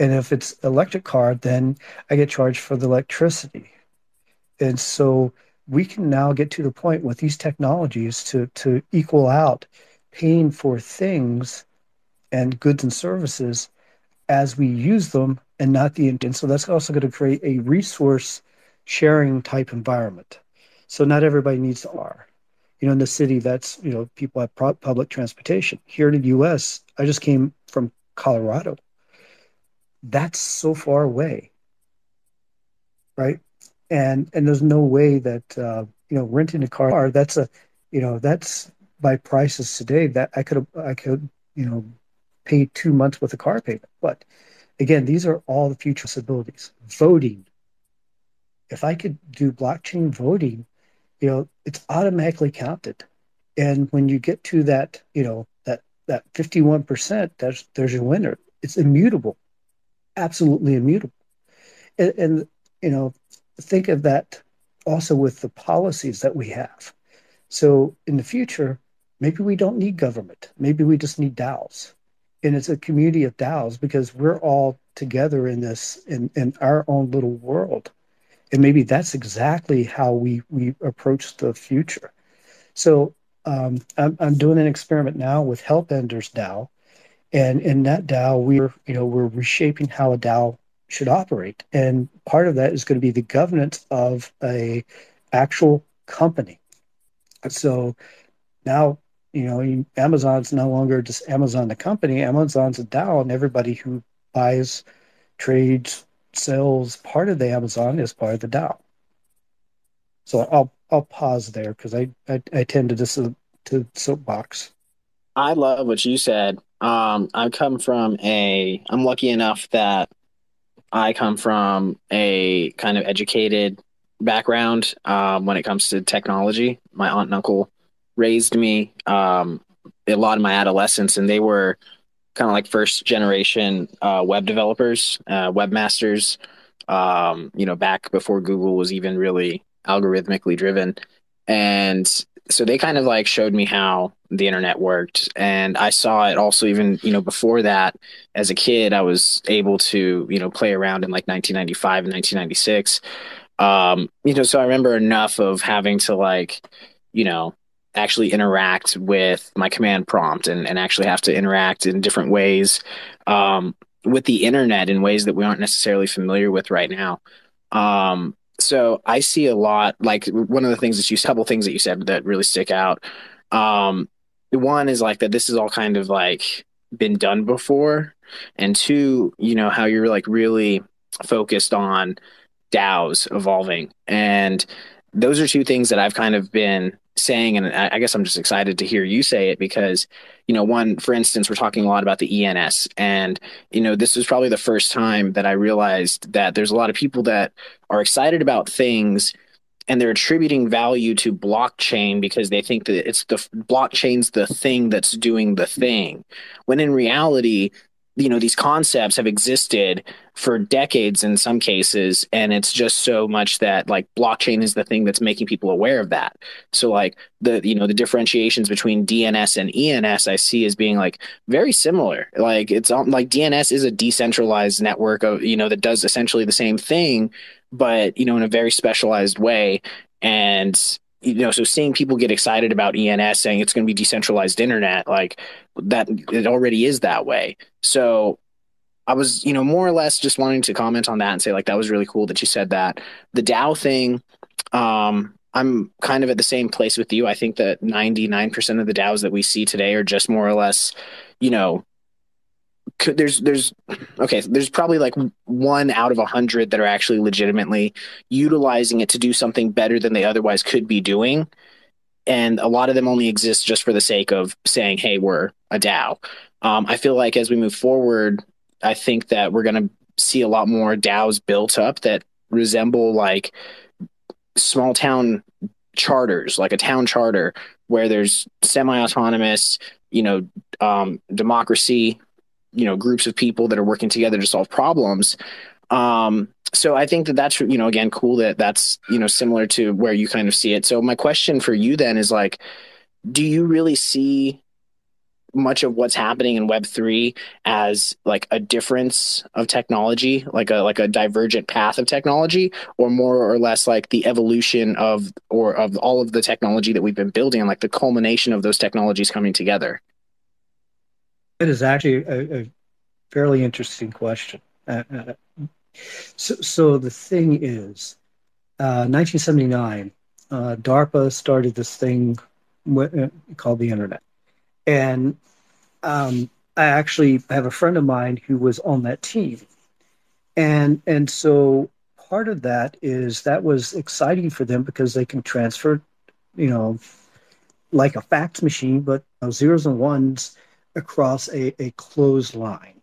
And if it's electric car, then I get charged for the electricity. And so we can now get to the point with these technologies to, to equal out paying for things and goods and services as we use them and not the intent. So that's also going to create a resource sharing type environment. So not everybody needs to R. You know, in the city, that's, you know, people have public transportation. Here in the U S, I just came from Colorado. That's so far away, right? And and there's no way that uh, you know, renting a car, that's a, you know, that's by prices today that I could I could you know, pay two months with a car payment. But again, these are all the future possibilities. Voting. If I could do blockchain voting, you know, it's automatically counted, and when you get to that, you know, that that fifty-one percent, there's there's your winner. It's immutable. Absolutely immutable. And, and, you know, think of that also with the policies that we have. So in the future, maybe we don't need government. Maybe we just need DAOs. And it's a community of DAOs because we're all together in this, in, in our own little world. And maybe that's exactly how we, we approach the future. So um, I'm, I'm doing an experiment now with HelpEnders DAO. And in that DAO, we're, you know, we're reshaping how a DAO should operate. And part of that is going to be the governance of a actual company. So now you know, Amazon's no longer just Amazon the company. Amazon's a DAO, and everybody who buys, trades, sells part of the Amazon is part of the DAO. So I'll I'll pause there because I, I I tend to just uh, to soapbox. I love what you said. Um, I come from a. I'm lucky enough that I come from a kind of educated background um, when it comes to technology. My aunt and uncle raised me um, a lot of my adolescence, and they were kind of like first generation uh, web developers, uh, webmasters. Um, you know, back before Google was even really algorithmically driven. And so they kind of like showed me how the internet worked. And I saw it also even, you know, before that as a kid, I was able to, you know, play around in like nineteen ninety-five and nineteen ninety-six. Um, you know, so I remember enough of having to like, you know, actually interact with my command prompt and, and actually have to interact in different ways um, with the internet in ways that we aren't necessarily familiar with right now. Um, So I see a lot, like one of the things that you, couple things that you said that really stick out. Um, one is like that this is all kind of like been done before. And two, you know, how you're like really focused on DAOs evolving. And those are two things that I've kind of been saying. And I, I guess I'm just excited to hear you say it because, you know, one, for instance, we're talking a lot about the E N S. And, you know, this was probably the first time that I realized that there's a lot of people that are excited about things and they're attributing value to blockchain because they think that it's the blockchain's the thing that's doing the thing. When in reality, you know, these concepts have existed for decades in some cases, and it's just so much that like blockchain is the thing that's making people aware of that. So like the, you know, the differentiations between D N S and E N S I see as being like very similar. Like it's like D N S is a decentralized network of, you know, that does essentially the same thing, but, you know, in a very specialized way. And, you know, so seeing people get excited about E N S saying it's going to be decentralized internet, like that, it already is that way. So I was, you know, more or less just wanting to comment on that and say like, that was really cool that you said that. The DAO thing, um, I'm kind of at the same place with you. I think that ninety-nine percent of the DAOs that we see today are just more or less, you know, could, there's, there's, okay, there's probably like one out of a hundred that are actually legitimately utilizing it to do something better than they otherwise could be doing. And a lot of them only exist just for the sake of saying, hey, we're a DAO. Um, I feel like as we move forward, I think that we're going to see a lot more DAOs built up that resemble like small town charters, like a town charter where there's semi-autonomous, you know, um, democracy, you know, groups of people that are working together to solve problems. Um, so I think that that's, you know, again, cool that that's, you know, similar to where you kind of see it. So my question for you then is like, do you really see much of what's happening in Web three as like a difference of technology, like a, like a divergent path of technology, or more or less like the evolution of, or of all of the technology that we've been building and like the culmination of those technologies coming together? It is actually a, a fairly interesting question. Uh, so, so the thing is, uh, nineteen seventy-nine, uh, DARPA started this thing called the internet. And um, I actually have a friend of mine who was on that team. And, and so part of that is that was exciting for them because they can transfer, you know, like a fax machine, but you know, zeros and ones across a, a closed line.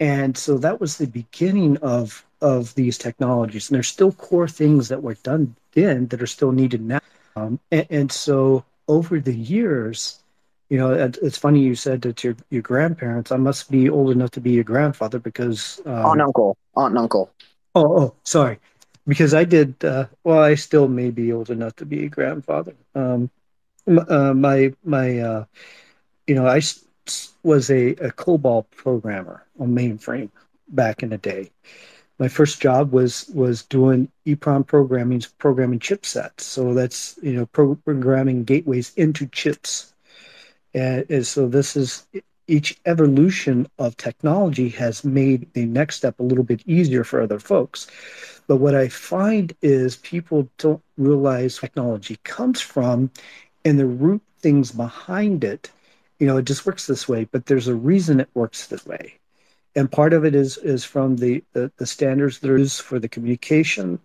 And so that was the beginning of, of these technologies. And there's still core things that were done then that are still needed now. Um, and, and so over the years, you know, it, it's funny you said that your, your grandparents, I must be old enough to be your grandfather because... Um, aunt and uncle, aunt and uncle. Oh, oh, sorry. Because I did, uh, well, I still may be old enough to be a grandfather. Um, uh, my, my uh, you know, I... was a, a COBOL programmer on mainframe back in the day. My first job was was doing EEPROM programming, programming chipsets. So that's, you know, pro programming gateways into chips. And, and so this is, each evolution of technology has made the next step a little bit easier for other folks. But what I find is people don't realize technology comes from, and the root things behind it, you know, it just works this way, but there's a reason it works this way. And part of it is is from the, the, the standards that are used for the communication.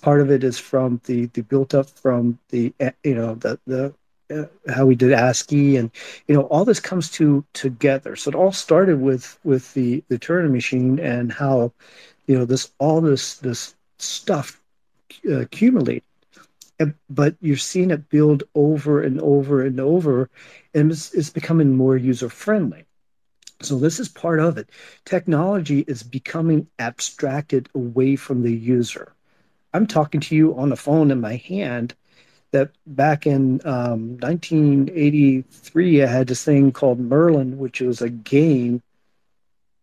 Part of it is from the, the built up from the, you know, the, the uh, how we did ASCII, and, you know, all this comes to together. So it all started with with the, the Turing machine and how, you know, this all this this stuff uh, accumulated. And, but you're seeing it build over and over and over, and it's, it's becoming more user friendly. So this is part of it. Technology is becoming abstracted away from the user. I'm talking to you on the phone in my hand. That back in um, nineteen eighty-three, I had this thing called Merlin, which was a game,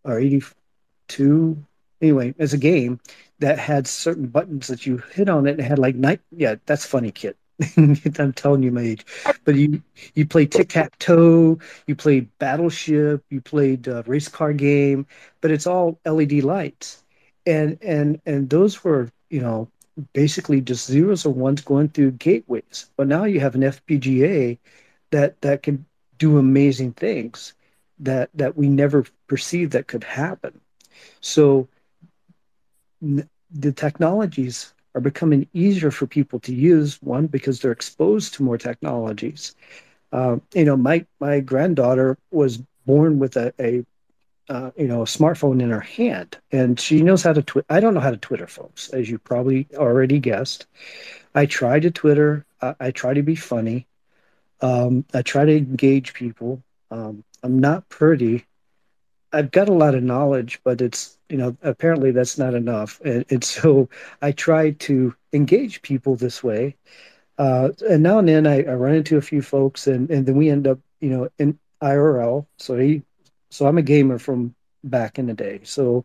or eighty-two. Anyway, as a game that had certain buttons that you hit on it, and it had like night. Yeah, that's funny, kid. I'm telling you my age, but you you played tic-tac-toe, you played Battleship, you played uh, race car game, but it's all L E D lights, and and and those were, you know, basically just zeros or ones going through gateways. But now you have an F P G A that that can do amazing things that that we never perceived that could happen. So the technologies are becoming easier for people to use, one, because they're exposed to more technologies. Um, you know, my, my granddaughter was born with a, a uh, you know, a smartphone in her hand, and she knows how to twi- I don't know how to Twitter, folks, as you probably already guessed. I try to Twitter. I, I try to be funny. Um, I try to engage people. Um, I'm not pretty. I've got a lot of knowledge, but it's, you know, apparently that's not enough. And, and so I try to engage people this way. Uh, and now and then I, I run into a few folks, and, and then we end up, you know, in I R L. So he, so I'm a gamer from back in the day. So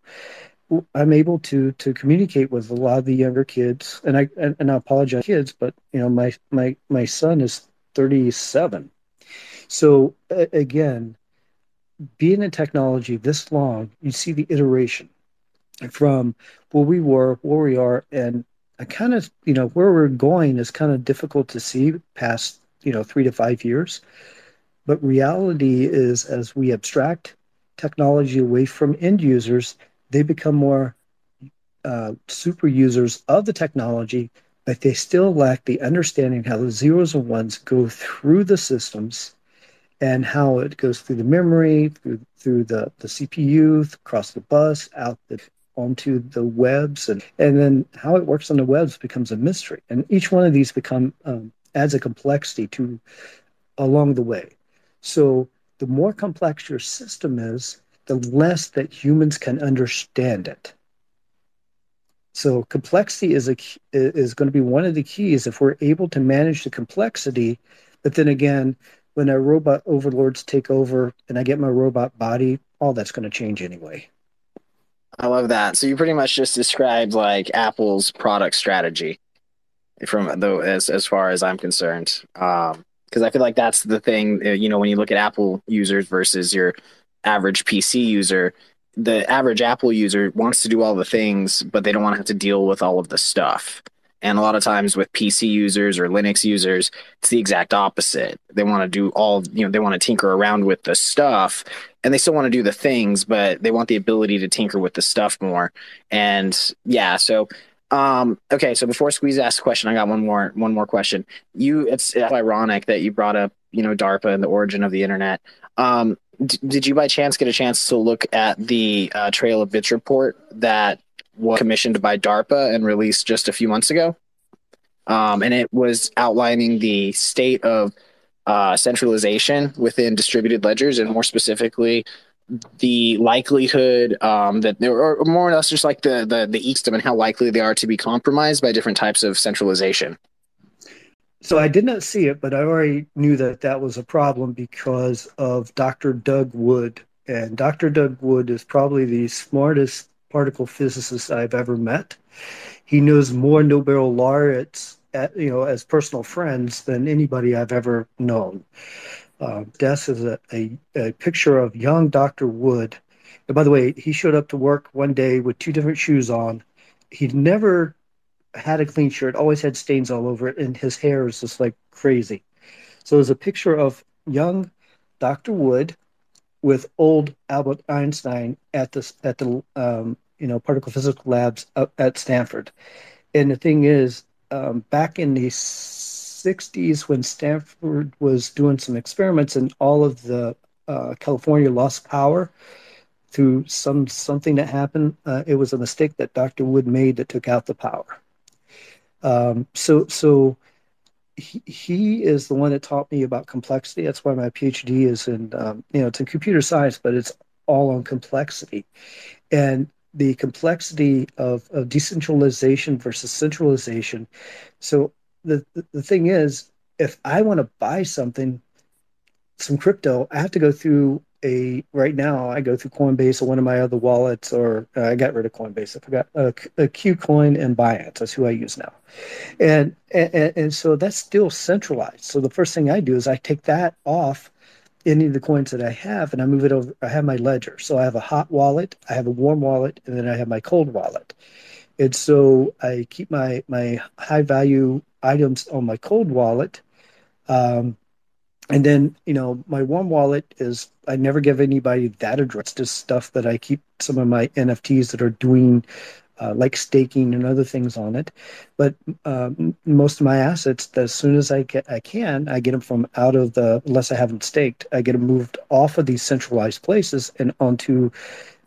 I'm able to to communicate with a lot of the younger kids. And I and, and I apologize to kids, but, you know, my, my, my son is thirty-seven. So uh, again, being in technology this long, you see the iteration from where we were, where we are, and I kind of, you know, where we're going is kind of difficult to see past, you know, three to five years. But reality is, as we abstract technology away from end users, they become more uh, super users of the technology, but they still lack the understanding how the zeros and ones go through the systems, and how it goes through the memory, through through the, the C P U, across the bus, out the, onto the webs, and, and then how it works on the webs becomes a mystery. And each one of these become um, adds a complexity to along the way. So the more complex your system is, the less that humans can understand it. So complexity is a is going to be one of the keys if we're able to manage the complexity. But then again, when our robot overlords take over and I get my robot body, all that's going to change anyway. I love that. So you pretty much just described like Apple's product strategy from the, as, as far as I'm concerned. Um, cause I feel like that's the thing, you know, when you look at Apple users versus your average P C user, the average Apple user wants to do all the things, but they don't want to have to deal with all of the stuff. And a lot of times with P C users or Linux users, it's the exact opposite. They want to do all, you know, they want to tinker around with the stuff, and they still want to do the things, but they want the ability to tinker with the stuff more. And yeah, so, um, okay. So before Squeeze asks a question, I got one more, one more question. You, it's ironic that you brought up, you know, DARPA and the origin of the internet. Um, d- did you by chance get a chance to look at the uh, Trail of Bits report that was commissioned by DARPA and released just a few months ago? Um, and it was outlining the state of uh, centralization within distributed ledgers, and more specifically, the likelihood um, that there are more or less just like the, the, the ecosystem and how likely they are to be compromised by different types of centralization. So I did not see it, but I already knew that that was a problem because of Doctor Doug Wood. And Doctor Doug Wood is probably the smartest particle physicist I've ever met. He knows more Nobel laureates, at, you know, as personal friends than anybody I've ever known. Uh, this is a, a, a picture of young Doctor Wood. And by the way, he showed up to work one day with two different shoes on. He never had a clean shirt, always had stains all over it, and his hair is just like crazy. So there's a picture of young Doctor Wood with old Albert Einstein at this at the um, you know particle physics labs at Stanford. And the thing is, um, back in the sixties, when Stanford was doing some experiments and all of the uh, California lost power through some something that happened, uh, it was a mistake that Doctor Wood made that took out the power. Um, so so he, he is the one that taught me about complexity. That's why my PhD is in, um, you know, it's in computer science, but it's all on complexity. And the complexity of, of decentralization versus centralization. So the, the, the thing is, if I want to buy something, some crypto, I have to go through a, right now I go through Coinbase or one of my other wallets, or uh, I got rid of Coinbase. I forgot uh, a Qcoin and Binance. That's who I use now. And, and, and so that's still centralized. So the first thing I do is I take that off any of the coins that I have, and I move it over. I have my Ledger. So I have a hot wallet, I have a warm wallet, and then I have my cold wallet. And so I keep my, my high value items on my cold wallet. Um, and then, you know, my warm wallet is, I never give anybody that address, just stuff that I keep some of my N F Ts that are doing uh, like staking and other things on it. But um, most of my assets, as soon as I, get, I can, I get them from out of the, unless I have them staked, I get them moved off of these centralized places and onto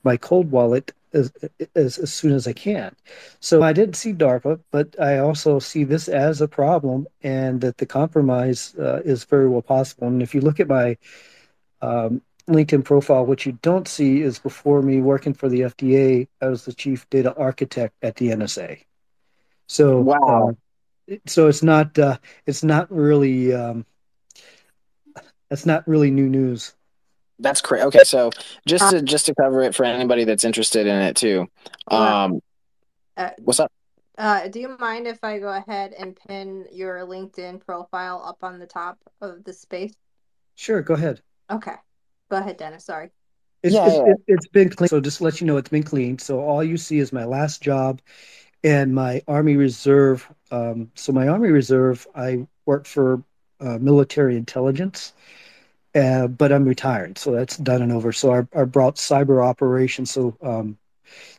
my cold wallet as, as, as soon as I can. So I didn't see DARPA, but I also see this as a problem, and that the compromise uh, is very well possible. And if you look at my um, LinkedIn profile, what you don't see is before me working for the F D A, I was the chief data architect at the N S A. So, wow. Uh, so it's not, uh, it's not really, um, that's not really new news. That's crazy. Okay. So just to, just to cover it for anybody that's interested in it too. Um, uh, what's up? Uh, do you mind if I go ahead and pin your LinkedIn profile up on the top of the space? Sure. Go ahead. Okay. Go ahead, Dennis. Sorry. It's, yeah, it's, yeah. It, it's been cleaned. So just to let you know, it's been cleaned. So all you see is my last job and my Army Reserve. Um, so my Army Reserve, I work for uh, military intelligence, uh, but I'm retired. So that's done and over. So I, I brought cyber operations. So um,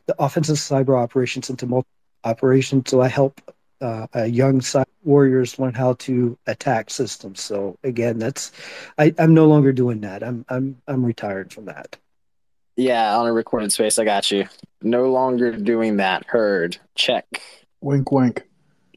the offensive cyber operations into multiple operations. So I help Uh, uh, young cyber warriors learn how to attack systems. So again, that's I, I'm no longer doing that. I'm I'm I'm retired from that. Yeah, on a recorded space, I got you. No longer doing that. Heard. Check. Wink, wink.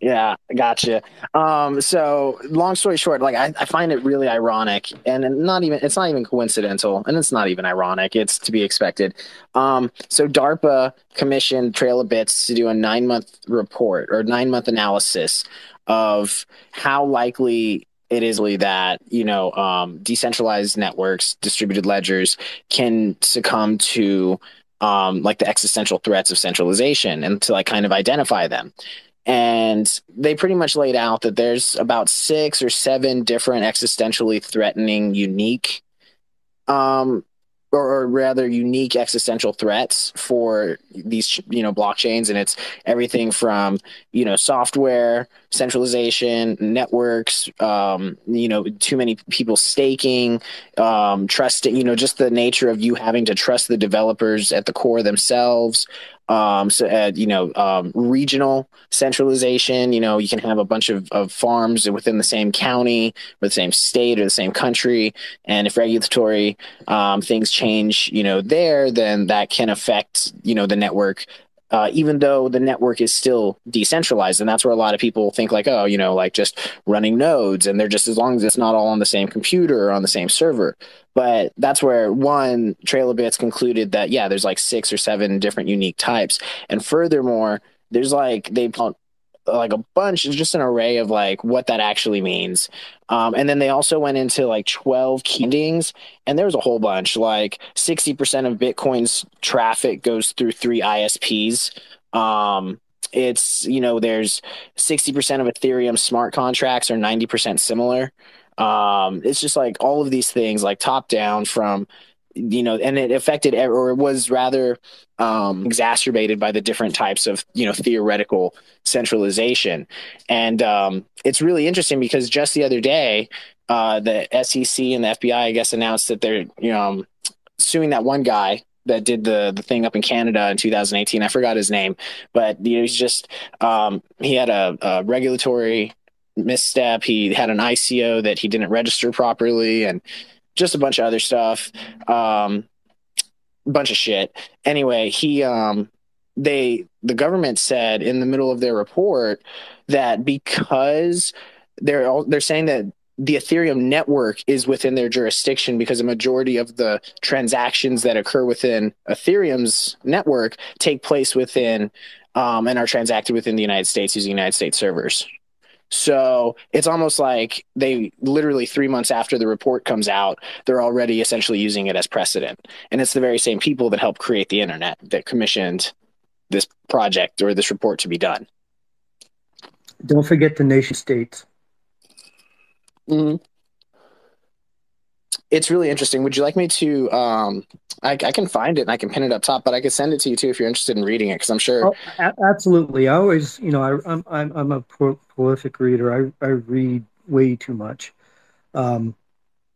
Yeah, I got you. Um, so long story short, like I, I find it really ironic, and not even it's not even coincidental, and it's not even ironic. It's to be expected. Um, so DARPA commissioned Trail of Bits to do a nine-month report or nine-month analysis of how likely it is that you know um, decentralized networks, distributed ledgers, can succumb to um, like the existential threats of centralization, and to like kind of identify them. And they pretty much laid out that there's about six or seven different existentially threatening unique, um, or, or rather unique existential threats for these, you know, blockchains. And it's everything from, you know, software, centralization, networks, um, you know, too many people staking, um, trusting, you know, just the nature of you having to trust the developers at the core themselves. Um, so, uh, you know, um, regional centralization, you know, you can have a bunch of, of farms within the same county or the same state or the same country. And if regulatory, um, things change, you know, there, then that can affect, you know, the network, uh, even though the network is still decentralized. And that's where a lot of people think like, oh, you know, like just running nodes and they're just, as long as it's not all on the same computer or on the same server. But that's where, one, Trail of Bits concluded that, yeah, there's like six or seven different unique types. And furthermore, there's like, they found like a bunch, it's just an array of like what that actually means. Um, and then they also went into like twelve key endings, and there was a whole bunch, like sixty percent of Bitcoin's traffic goes through three I S Ps. Um, it's, you know, there's sixty percent of Ethereum smart contracts are ninety percent similar. Um, it's just like all of these things like top down from, you know, and it affected, or it was rather um, exacerbated by the different types of, you know, theoretical centralization. And um, it's really interesting because just the other day, uh, the S E C and the F B I, I guess, announced that they're you know um, suing that one guy that did the the thing up in Canada in two thousand eighteen. I forgot his name, but you know, he's just um, he had a, a regulatory misstep. He had an I C O that he didn't register properly, and just a bunch of other stuff, um, bunch of shit. Anyway, he um, they the government said in the middle of their report that because they're all, they're saying that the Ethereum network is within their jurisdiction because a majority of the transactions that occur within Ethereum's network take place within um, and are transacted within the United States using United States servers. So it's almost like they literally three months after the report comes out, they're already essentially using it as precedent. And it's the very same people that helped create the internet that commissioned this project or this report to be done. Don't forget the nation states. Mm-hmm. It's really interesting. Would you like me to um, – I, I can find it and I can pin it up top, but I could send it to you too if you're interested in reading it because I'm sure oh, – Absolutely. I always – you know, I, I'm, I'm, I'm a prolific reader. I, I read way too much. Um,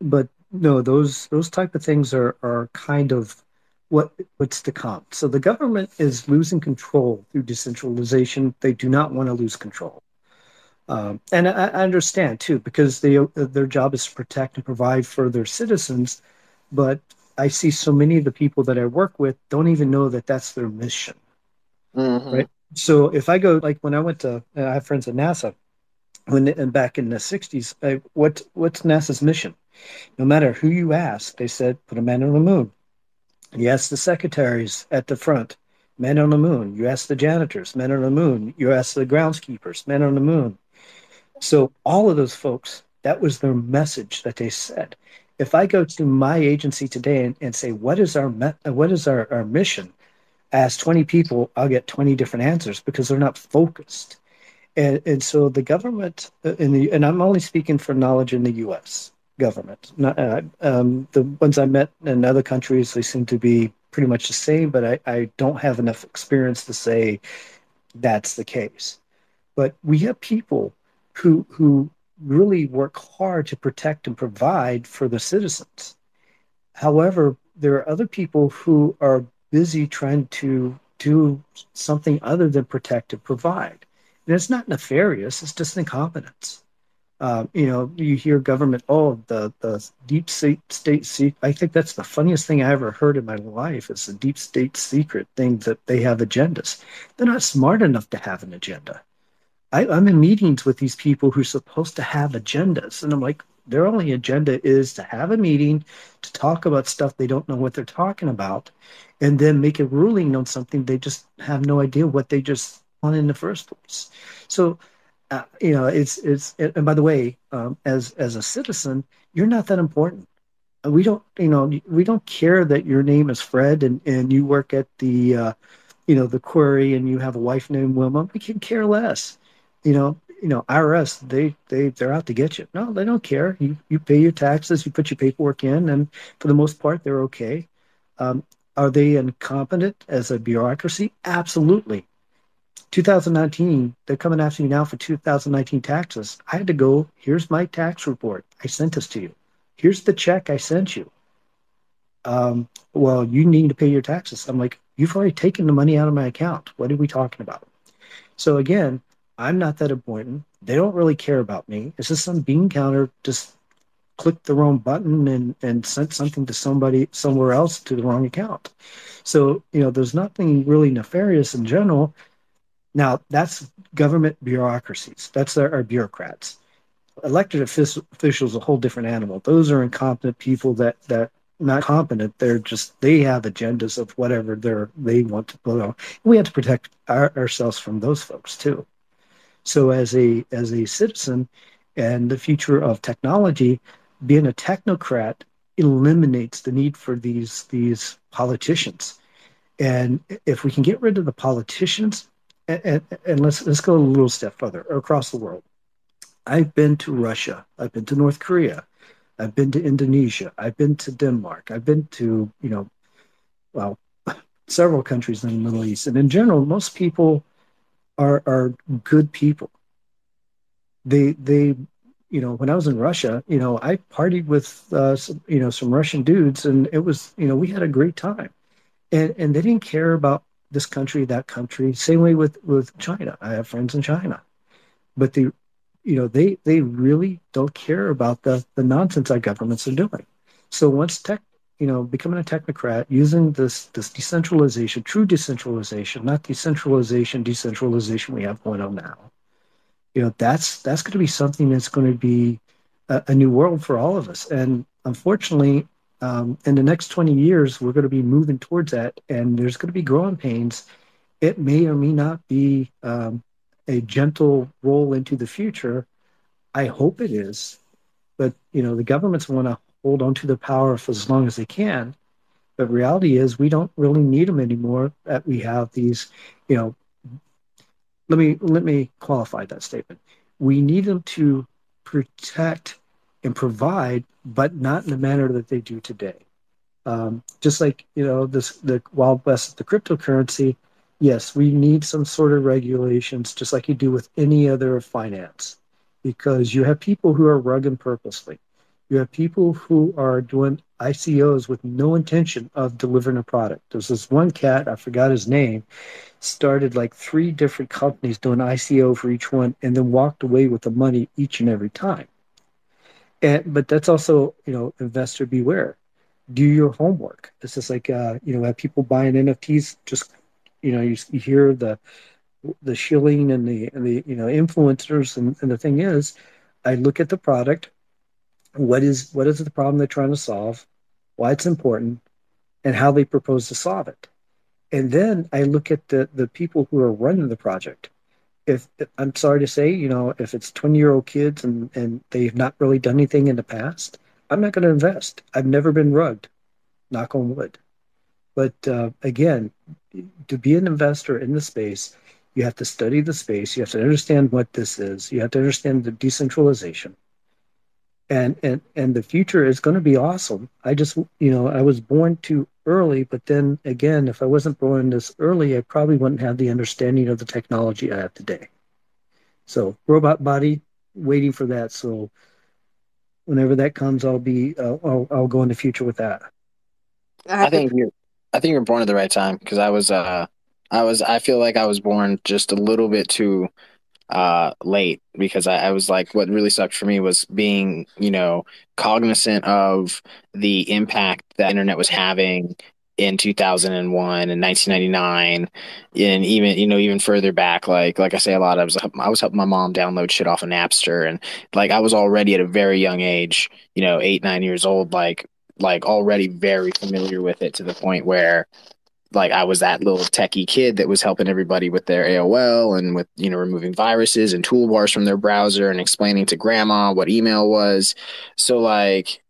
but, no, those those type of things are, are kind of what what's to come. So the government is losing control through decentralization. They do not want to lose control. Um, and I, I understand, too, because they, their job is to protect and provide for their citizens. But I see so many of the people that I work with don't even know that that's their mission. Mm-hmm. Right? So if I go, like when I went to, I have friends at NASA, when and back in the sixties, I, what what's NASA's mission? No matter who you ask, they said, put a man on the moon. You ask the secretaries at the front, men on the moon. You ask the janitors, men on the moon. You ask the groundskeepers, men on the moon. So all of those folks, that was their message that they said. If I go to my agency today and, and say, what is our me- what is our, our mission? Ask twenty people, I'll get twenty different answers because they're not focused. And, and so the government, in the, and I'm only speaking for knowledge in the U S government. Not, uh, um, the ones I met in other countries, they seem to be pretty much the same, but I, I don't have enough experience to say that's the case. But we have people who who really work hard to protect and provide for the citizens. However, there are other people who are busy trying to do something other than protect and provide. And it's not nefarious, it's just incompetence. Uh, you know, you hear government, oh, the, the deep state, state secret. I think that's the funniest thing I ever heard in my life is the deep state secret thing that they have agendas. They're not smart enough to have an agenda. I, I'm in meetings with these people who are supposed to have agendas. And I'm like, their only agenda is to have a meeting, to talk about stuff they don't know what they're talking about, and then make a ruling on something they just have no idea what they just want in the first place. So, uh, you know, it's, it's and by the way, um, as, as a citizen, you're not that important. We don't, you know, we don't care that your name is Fred and, and you work at the, uh, you know, the quarry and you have a wife named Wilma. We can care less. You know, you know, I R S, they, they, they're out to get you. No, they don't care. You, you pay your taxes, you put your paperwork in, and for the most part, they're okay. Um, are they incompetent as a bureaucracy? Absolutely. two thousand nineteen, they're coming after you now for two thousand nineteen taxes. I had to go, here's my tax report. I sent this to you. Here's the check I sent you. Um, well, you need to pay your taxes. I'm like, you've already taken the money out of my account. What are we talking about? So again, I'm not that important. They don't really care about me. It's just some bean counter just clicked the wrong button and, and sent something to somebody somewhere else to the wrong account. So, you know, there's nothing really nefarious in general. Now, that's government bureaucracies. That's our, our bureaucrats. Elected officials are a whole different animal. Those are incompetent people that that not competent. They're just, they have agendas of whatever they're, they want to put on. We have to protect our, ourselves from those folks, too. So as a as a citizen and the future of technology, being a technocrat eliminates the need for these these politicians. And if we can get rid of the politicians, and, and, and let's let's go a little step further across the world. I've been to Russia, I've been to North Korea, I've been to Indonesia, I've been to Denmark, I've been to, you know, well, several countries in the Middle East. And in general, most people Are, are good people. They they you know, when I was in Russia, you know, I partied with, uh, some, you know, some Russian dudes, and it was, you know, we had a great time. And and they didn't care about this country, that country. Same way with, with China. I have friends in China. But they, you know, they they really don't care about the, the nonsense our governments are doing. So once tech, you know, becoming a technocrat, using this this decentralization, true decentralization, not decentralization, decentralization we have going on now. You know, that's that's going to be something that's going to be a, a new world for all of us. And unfortunately, um, in the next twenty years, we're going to be moving towards that. And there's going to be growing pains. It may or may not be um, a gentle roll into the future. I hope it is. But, you know, the governments want to hold on to the power for as long as they can. But reality is we don't really need them anymore, that we have these, you know, Let me let me qualify that statement. We need them to protect and provide, but not in the manner that they do today. Um, just like, you know, this the Wild West, the cryptocurrency. Yes, we need some sort of regulations, just like you do with any other finance, because you have people who are rugged purposely. You have people who are doing I C Os with no intention of delivering a product. There's this one cat, I forgot his name, started like three different companies doing I C O for each one, and then walked away with the money each and every time. And but that's also, you know, investor beware. Do your homework. It's just like, uh, you know, have people buying N F Ts, just, you know, you, you hear the the shilling and the, and the you know, influencers. And, and the thing is, I look at the product. What is what is the problem they're trying to solve, why it's important, and how they propose to solve it. And then I look at the, the people who are running the project. If I'm sorry to say, you know, if it's twenty-year-old kids and, and they've not really done anything in the past, I'm not going to invest. I've never been rugged, knock on wood. But uh, again, to be an investor in the space, you have to study the space. You have to understand what this is. You have to understand the decentralization. And, and and the future is going to be awesome. I just, you know, I was born too early, but then again, if I wasn't born this early, I probably wouldn't have the understanding of the technology I have today. So robot body, waiting for that. So whenever that comes, I'll be, uh, I'll, I'll go in the future with that. I think you, I think you were born at the right time, because I was, uh, I was, I feel like I was born just a little bit too uh late, because I, I was like, what really sucked for me was being, you know, cognizant of the impact that internet was having in two thousand one and nineteen ninety-nine, and even, you know, even further back, like like I say a lot, I was I was helping my mom download shit off of Napster, and like I was already at a very young age, you know, eight nine years old, like like already very familiar with it, to the point where like I was that little techie kid that was helping everybody with their A O L and with, you know, removing viruses and toolbars from their browser and explaining to grandma what email was. So like,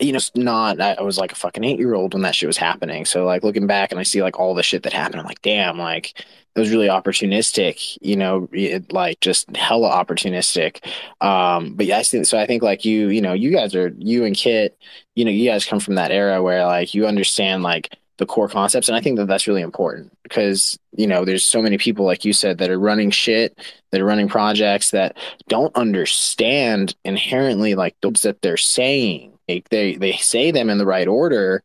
you know, not, I was like a fucking eight year old when that shit was happening. So like looking back and I see like all the shit that happened, I'm like, damn, like it was really opportunistic, you know, it, like just hella opportunistic. Um, but yeah, I think, so I think like you, you know, you guys are, you and Kit, you know, you guys come from that era where like you understand like the core concepts. And I think that that's really important, because, you know, there's so many people, like you said, that are running shit, that are running projects that don't understand inherently like those that they're saying, like they, they say them in the right order,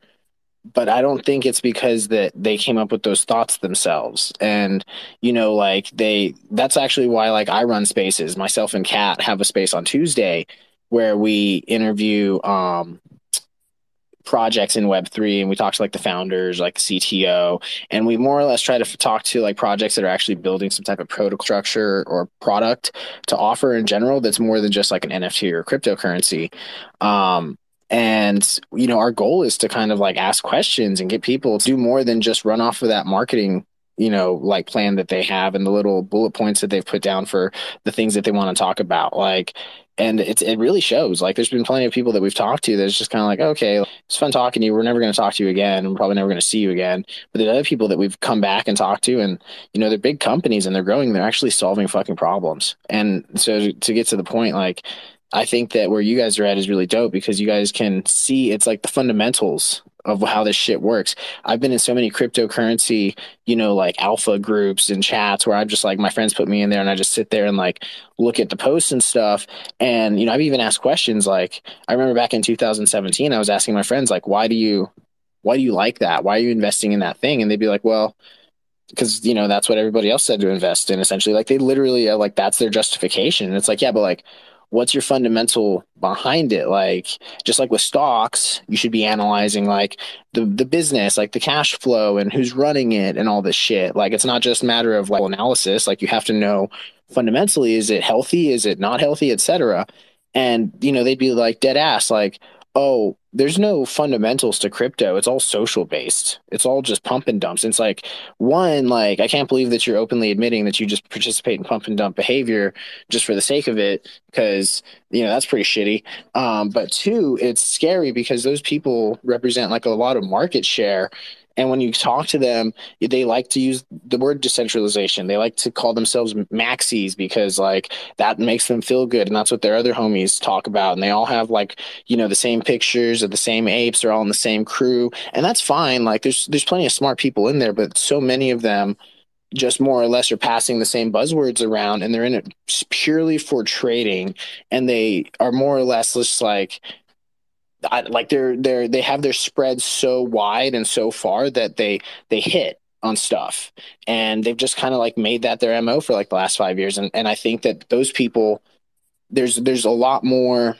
but I don't think it's because that they came up with those thoughts themselves. And, you know, like they, that's actually why, like I run spaces, myself and Kat have a space on Tuesday where we interview, um, projects in Web three, and we talk to like the founders, like the C T O, and we more or less try to talk to like projects that are actually building some type of protocol structure or product to offer in general that's more than just like an N F T or cryptocurrency. Um, and, you know, our goal is to kind of like ask questions and get people to do more than just run off of that marketing, you know, like plan that they have and the little bullet points that they've put down for the things that they want to talk about. Like, and it's, it really shows. Like there's been plenty of people that we've talked to that's just kind of like, okay, it's fun talking to you. We're never going to talk to you again. We're probably never going to see you again. But there's other people that we've come back and talked to, and, you know, they're big companies and they're growing. They're actually solving fucking problems. And so to get to the point, like, I think that where you guys are at is really dope, because you guys can see it's like the fundamentals of how this shit works. I've been in so many cryptocurrency, you know, like alpha groups and chats where I'm just like, my friends put me in there and I just sit there and like look at the posts and stuff. And, you know, I've even asked questions. Like, I remember back in two thousand seventeen, I was asking my friends, like, why do you, why do you like that? Why are you investing in that thing? And they'd be like, well, because, you know, that's what everybody else said to invest in, essentially. Like, they literally are like, that's their justification. And it's like, yeah, but like, what's your fundamental behind it? Like, just like with stocks, you should be analyzing like the, the business, like the cash flow and who's running it and all this shit. Like, it's not just a matter of like analysis. Like, you have to know fundamentally, is it healthy? Is it not healthy, et cetera? And, you know, they'd be like dead ass, like, oh, there's no fundamentals to crypto. It's all social based. It's all just pump and dumps. And it's like, one, like, I can't believe that you're openly admitting that you just participate in pump and dump behavior just for the sake of it, because, you know, that's pretty shitty. Um, but two, it's scary because those people represent like a lot of market share. And when you talk to them, they like to use the word decentralization. They like to call themselves maxis because like that makes them feel good. And that's what their other homies talk about. And they all have like, you know, the same pictures of the same apes. They're all in the same crew. And that's fine. Like, there's, there's plenty of smart people in there, but so many of them just more or less are passing the same buzzwords around, and they're in it purely for trading. And they are more or less just like, I, like they're they're they have their spreads so wide and so far that they they hit on stuff, and they've just kind of like made that their M O for like the last five years. And and I think that those people, there's there's a lot more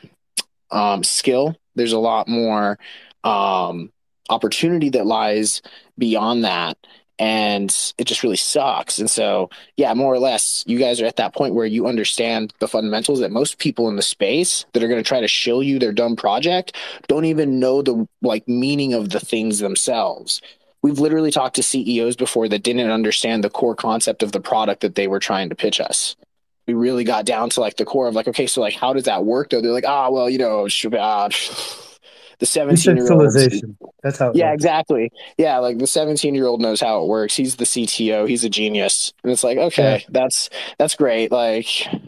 um, skill, there's a lot more um, opportunity that lies beyond that, and it just really sucks. And so, yeah, more or less, you guys are at that point where you understand the fundamentals that most people in the space that are going to try to shill you their dumb project don't even know the like meaning of the things themselves. We've literally talked to C E Os before that didn't understand the core concept of the product that they were trying to pitch us. We really got down to like the core of like, okay, so like, how does that work though? They're like, ah, oh, well, you know, uh, the seventeen-year-old. That's how. It yeah, works. Exactly. Yeah, like the seventeen-year-old knows how it works. He's the C T O. He's a genius. And it's like, okay, yeah. that's that's great. Like,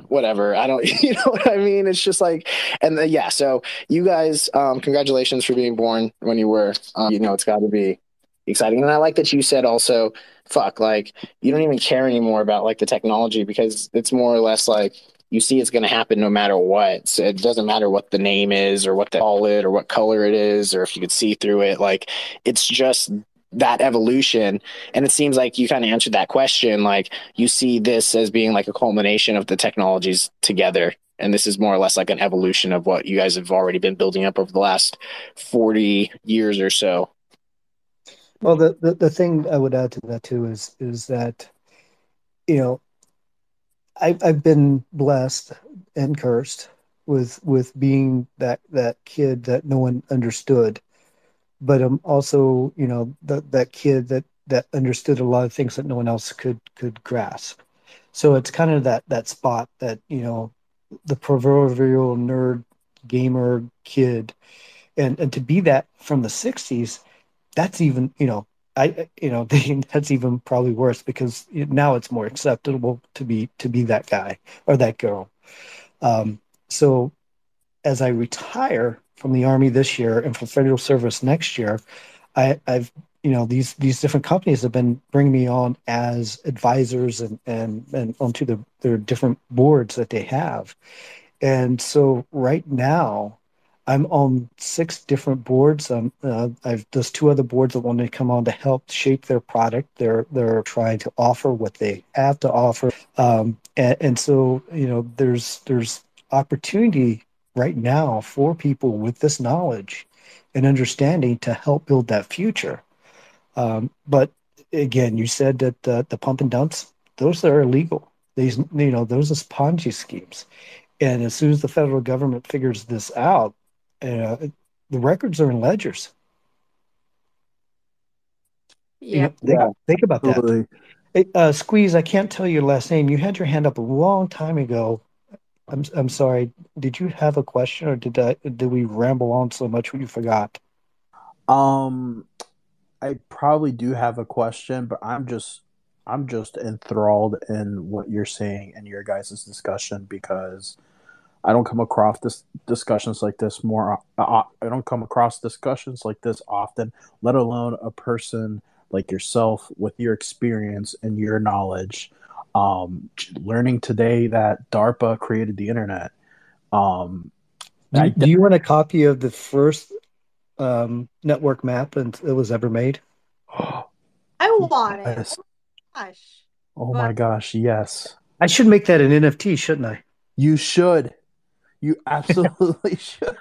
whatever. I don't, you know what I mean? It's just like, and the, yeah. So you guys, um, congratulations for being born when you were. Um, you know, it's got to be exciting. And I like that you said also, fuck, like you don't even care anymore about like the technology, because it's more or less like, you see it's going to happen no matter what. So it doesn't matter what the name is or what they call it or what color it is or if you could see through it. Like, it's just that evolution. And it seems like you kind of answered that question. Like, you see this as being like a culmination of the technologies together. And this is more or less like an evolution of what you guys have already been building up over the last forty years or so. Well, the, the, the thing I would add to that too is, is that, you know, I've I've been blessed and cursed with with being that that kid that no one understood, but I'm also, you know, that that kid that that understood a lot of things that no one else could could grasp. So it's kind of that that spot that, you know, the proverbial nerd gamer kid, and and to be that from the sixties, that's even, you know, I, you know, that's even probably worse, because now it's more acceptable to be to be that guy or that girl. Um, so as I retire from the Army this year and from federal service next year, I, I've, you know, these these different companies have been bringing me on as advisors and and, and onto the, their different boards that they have. And so right now, I'm on six different boards. Um, uh, I've there's two other boards that want to come on to help shape their product. They're they're trying to offer what they have to offer, um, and, and so, you know, there's there's opportunity right now for people with this knowledge and understanding to help build that future. Um, but again, you said that uh, the pump and dumps, those are illegal. These, you know, those are Ponzi schemes, and as soon as the federal government figures this out, Uh, the records are in ledgers. Yeah, you know, yeah. Think about that. Totally. Hey, uh, Squeeze, I can't tell your last name. You had your hand up a long time ago. I'm I'm sorry. Did you have a question, or did I, did we ramble on so much you forgot? Um, I probably do have a question, but I'm just I'm just enthralled in what you're saying and your guys' discussion, because I don't come across this discussions like this more. Uh, I don't come across discussions like this often, let alone a person like yourself with your experience and your knowledge. Um, learning today that DARPA created the internet. Um, do, I, do you want a copy of the first um, network map that was ever made? I want yes. it. Oh my gosh. Oh my gosh, yes. I should make that an N F T, shouldn't I? You should. You absolutely should.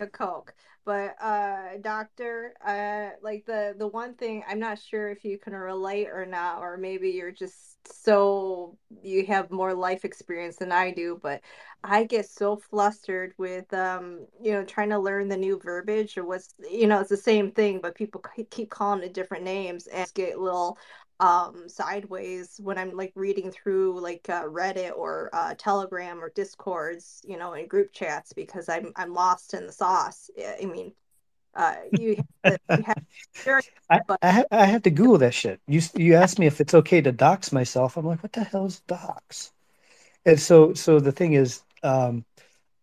A Coke. But uh, Doctor, uh, like the, the one thing, I'm not sure if you can relate or not, or maybe you're just so, you have more life experience than I do, but I get so flustered with, um, you know, trying to learn the new verbiage or what's, you know, it's the same thing, but people keep calling it different names and get a little um, sideways when I'm like reading through like uh, Reddit or uh, Telegram or Discords, you know, in group chats, because I'm, I'm lost in the sauce. I mean, Uh, you have to, you have to, I, I, have, I have to Google that shit. You you asked me if it's okay to dox myself. I'm like, what the hell is dox? And so so the thing is, um,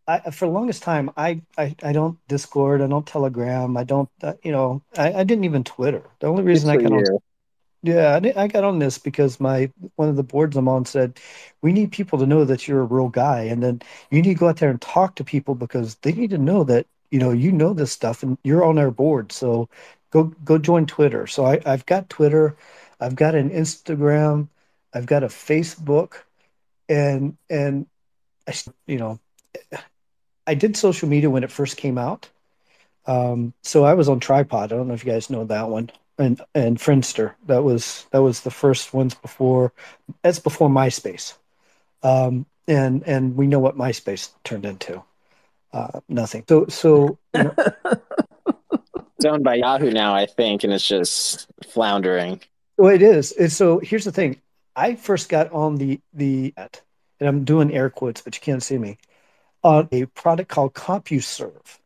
I, for the longest time, I, I, I don't Discord, I don't Telegram, I don't, uh, you know, I, I didn't even Twitter. The only reason I got on, yeah, I, I got on this because my one of the boards I'm on said, we need people to know that you're a real guy, and then you need to go out there and talk to people because they need to know that you know, you know this stuff, and you're on our board. So, go go join Twitter. So I, I've got Twitter, I've got an Instagram, I've got a Facebook, and and I, you know, I did social media when it first came out. Um, so I was on Tripod. I don't know if you guys know that one, and and Friendster. That was that was the first ones before. That's before MySpace, um, and and we know what MySpace turned into. Uh, nothing. So, so you know. It's owned by Yahoo now, I think, and it's just floundering. Well, it is. And so here's the thing: I first got on the the, and I'm doing air quotes, but you can't see me, on a product called CompuServe,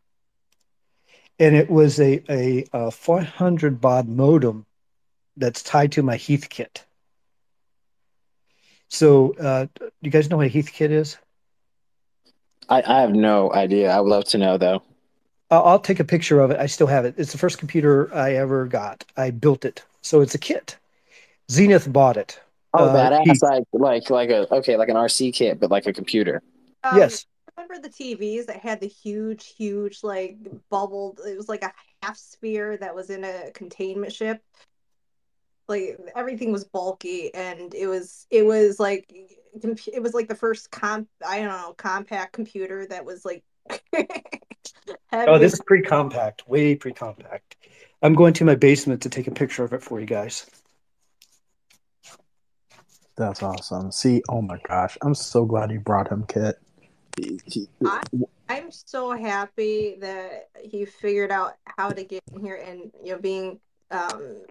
and it was a a, a four hundred baud modem that's tied to my Heath kit. So, uh, you guys know what a Heath kit is? I, I have no idea. I would love to know, though. Uh, I'll take a picture of it. I still have it. It's the first computer I ever got. I built it, so it's a kit. Zenith bought it. Oh, uh, badass! Like, like, like a okay, like an R C kit, but like a computer. Um, yes. Remember the T Vs that had the huge, huge, like bubbled? It was like a half sphere that was in a containment ship. Like everything was bulky, and it was it was like. It was like the first comp, I don't know, compact computer that was like. Oh, this is pre-compact, way pre-compact. I'm going to my basement to take a picture of it for you guys. That's awesome. See, oh my gosh, I'm so glad you brought him, Kit. I, I'm so happy that he figured out how to get in here, and you know, being um,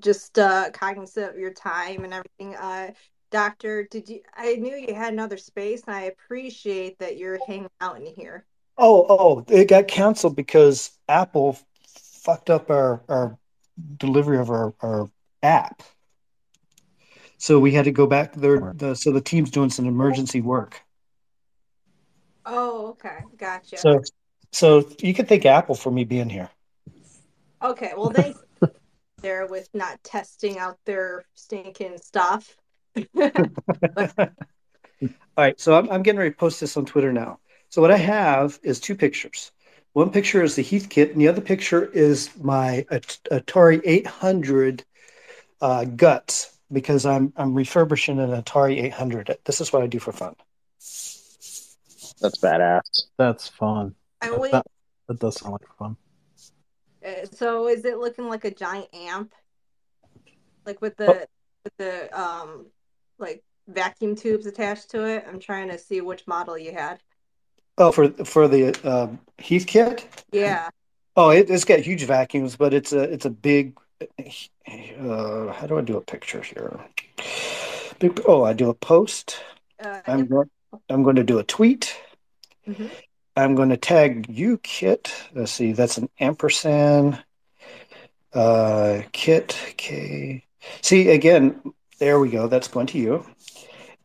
just uh, cognizant of your time and everything. Uh, Doctor, did you? I knew you had another space, and I appreciate that you're hanging out in here. Oh, oh, it got canceled because Apple fucked up our, our delivery of our, our app. So we had to go back there. The, so the team's doing some emergency work. Oh, okay, gotcha. So, so you can thank Apple for me being here. Okay, well, they there with not testing out their stinking stuff. All right, so I'm, I'm getting ready to post this on Twitter now. So what I have is two pictures. One picture is the Heath kit, and the other picture is my Atari eight hundred uh, guts, because I'm I'm refurbishing an Atari eight hundred. This is what I do for fun. That's badass. That's fun. I wait. That, that does sound like fun. Uh, so is it looking like a giant amp, like with the oh. with the um. like vacuum tubes attached to it? I'm trying to see which model you had. Oh, for for the uh, Heath kit? Yeah. Oh, it, it's got huge vacuums, but it's a it's a big. Uh, how do I do a picture here? Big, oh, I do a post. Uh, I'm going. I'm going to do a tweet. Mm-hmm. I'm going to tag you, Kit. Let's see. That's an ampersand. Uh, Kit K. See again. There we go. That's going to you.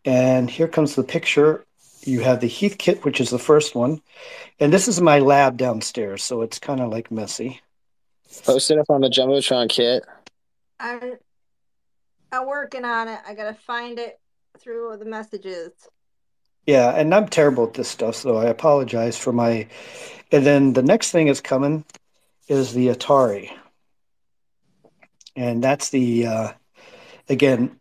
And here comes the picture. You have the Heath kit, which is the first one. And this is my lab downstairs, so it's kind of like messy. Post it up on the Jumbotron, kit. I'm, I'm working on it. I got to find it through the messages. Yeah, and I'm terrible at this stuff, so I apologize for my... And then the next thing is coming is the Atari. And that's the, uh, again,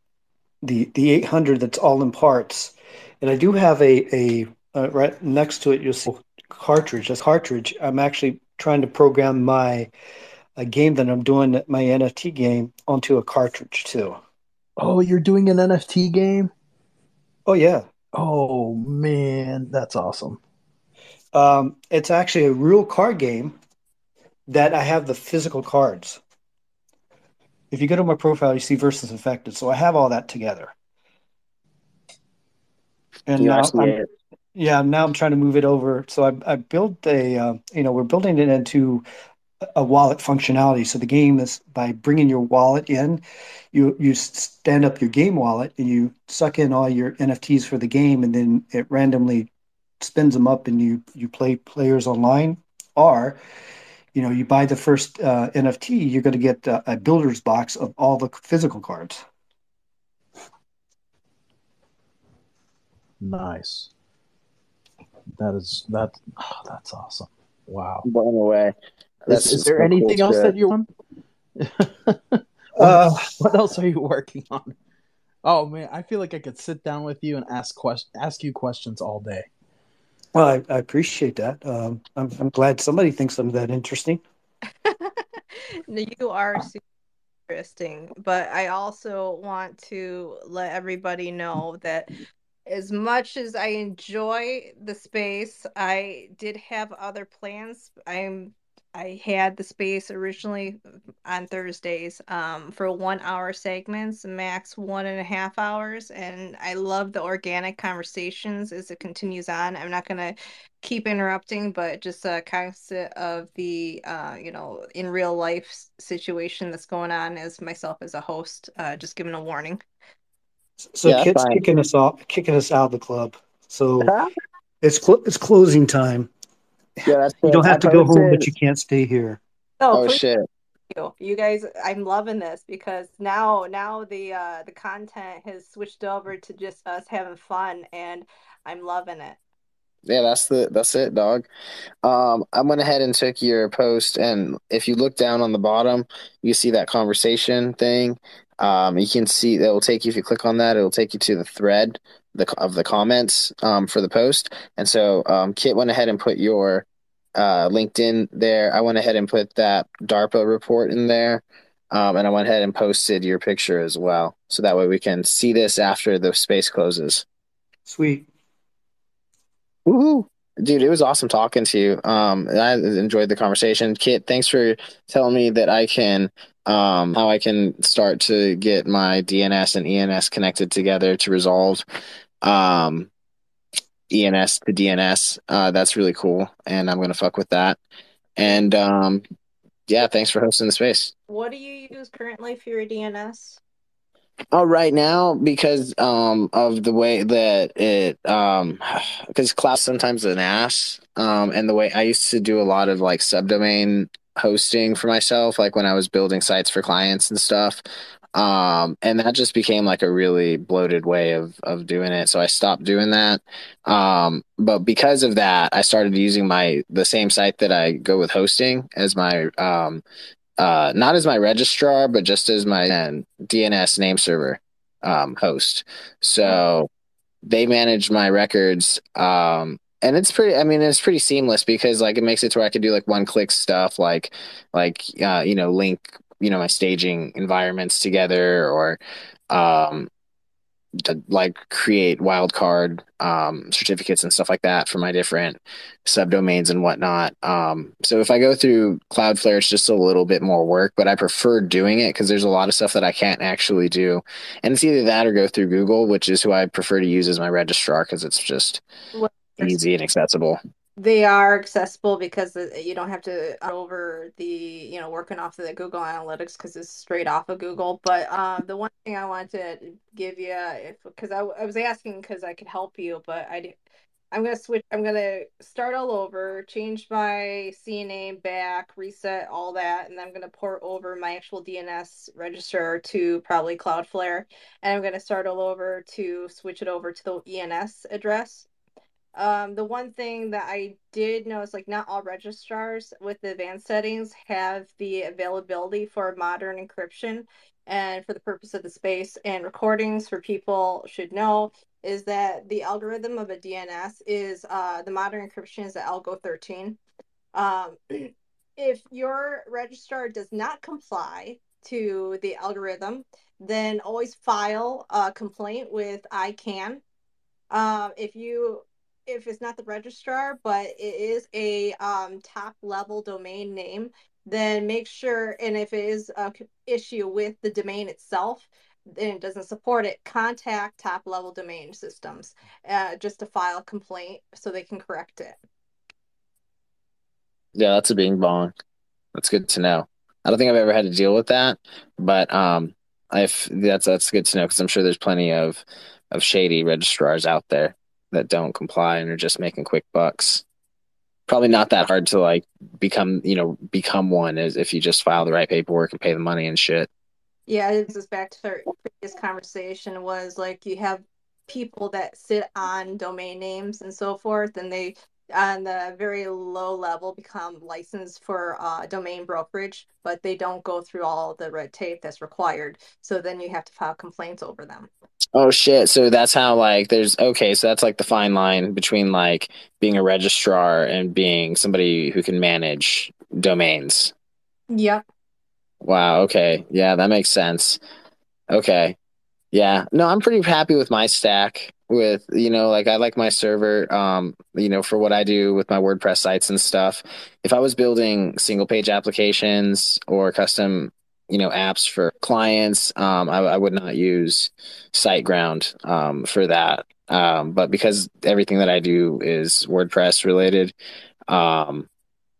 the the eight hundred that's all in parts. And I do have a, a uh, right next to it, you'll see cartridge. That's cartridge. I'm actually trying to program my a game that I'm doing, my N F T game, onto a cartridge too. Oh, you're doing an N F T game? Oh, yeah. Oh, man, that's awesome. Um, it's actually a real card game that I have the physical cards. If you go to my profile, you see Versus Infected. So I have all that together. And now I'm, yeah, now I'm trying to move it over. So I, I built a, uh, you know, we're building it into a wallet functionality. So the game is by bringing your wallet in, you you stand up your game wallet and you suck in all your N F Ts for the game, and then it randomly spins them up and you you play players online. Or, you know, you buy the first uh, N F T, you're going to get uh, a builder's box of all the physical cards. Nice. That is that. Oh, that's awesome. Wow. By the way, that's is, is there so anything cool else shit. that you want? what, uh, what else are you working on? Oh man, I feel like I could sit down with you and ask question, ask you questions all day. Well, I, I appreciate that. Um, I'm, I'm glad somebody thinks I'm that interesting. You are super interesting, but I also want to let everybody know that as much as I enjoy the space, I did have other plans. I'm I had the space originally on Thursdays um, for one hour segments, max one and a half hours. And I love the organic conversations as it continues on. I'm not going to keep interrupting, but just a concept of the, uh, you know, in real life situation that's going on as myself as a host, uh, just giving a warning. So yeah, Kit's kicking us off, kicking us out of the club. So it's cl- it's closing time. Yeah, that's you don't have I to go home, but you can't stay here. Oh, oh shit! You. you guys, I'm loving this because now, now the uh, the content has switched over to just us having fun, and I'm loving it. Yeah, that's the that's it, dog. Um, I went ahead and took your post, and if you look down on the bottom, you see that conversation thing. Um, you can see that will take you if you click on that. It will take you to the thread the, of the comments um, for the post. And so um, Kit went ahead and put your uh, LinkedIn there. I went ahead and put that DARPA report in there, um, and I went ahead and posted your picture as well. So that way we can see this after the space closes. Sweet. Woohoo! Dude, it was awesome talking to you. Um, I enjoyed the conversation. Kit, thanks for telling me that I can. Um, how I can start to get my D N S and E N S connected together to resolve um, E N S to D N S. Uh, that's really cool, and I'm going to fuck with that. And, um, yeah, thanks for hosting the space. What do you use currently for your D N S? Oh, right now, because um, of the way that it, um, because cloud sometimes an ass, um, and the way I used to do a lot of, like, subdomain hosting for myself, like when I was building sites for clients and stuff, um and that just became like a really bloated way of of doing it, so I stopped doing that. Um but because of that, I started using my the same site that I go with hosting as my um uh not as my registrar, but just as my and D N S name server um host. So they manage my records, um and it's pretty, I mean, it's pretty seamless because, like, it makes it to where I could do, like, one-click stuff, like, like uh, you know, link, you know, my staging environments together, or, um, to, like, create wildcard um, certificates and stuff like that for my different subdomains and whatnot. Um, so if I go through Cloudflare, it's just a little bit more work, but I prefer doing it because there's a lot of stuff that I can't actually do. And it's either that or go through Google, which is who I prefer to use as my registrar because it's just... What? Easy and accessible. They are accessible because you don't have to over the, you know, working off of the Google Analytics because it's straight off of Google. But um, the one thing I wanted to give you, if because I, I was asking because I could help you, but I, I'm going to switch. I'm going to start all over, change my C N A back, reset all that. And I'm going to port over my actual D N S register to probably Cloudflare. And I'm going to start all over to switch it over to the E N S address. Um, the one thing that I did know is, like, not all registrars with the advanced settings have the availability for modern encryption. And for the purpose of the space and recordings, for people should know, is that the algorithm of a D N S is uh, the modern encryption is the Algo thirteen. Um, if your registrar does not comply to the algorithm, then always file a complaint with I CANN. Um, if you if it's not the registrar, but it is a um, top level domain name, then make sure, and if it is an issue with the domain itself, then it doesn't support it, contact top level domain systems uh, just to file a complaint so they can correct it. Yeah, that's a bing bong. That's good to know. I don't think I've ever had to deal with that, but um, if that's that's good to know, because I'm sure there's plenty of, of shady registrars out there that don't comply and are just making quick bucks. Probably not that hard to like become, you know, become one is if you just file the right paperwork and pay the money and shit. Yeah, this is back to our previous conversation, was like you have people that sit on domain names and so forth, and they on the very low level become licensed for uh, domain brokerage, but they don't go through all the red tape that's required. So then you have to file complaints over them. Oh shit. So that's how, like, there's, okay, so that's like the fine line between like being a registrar and being somebody who can manage domains. Yep. Wow. Okay. Yeah, that makes sense. Okay. Yeah. No, I'm pretty happy with my stack with, you know, like I like my server, um, you know, for what I do with my WordPress sites and stuff. If I was building single page applications or custom, you know, apps for clients, um, I, I would not use SiteGround um, for that. Um, but because everything that I do is WordPress related, um,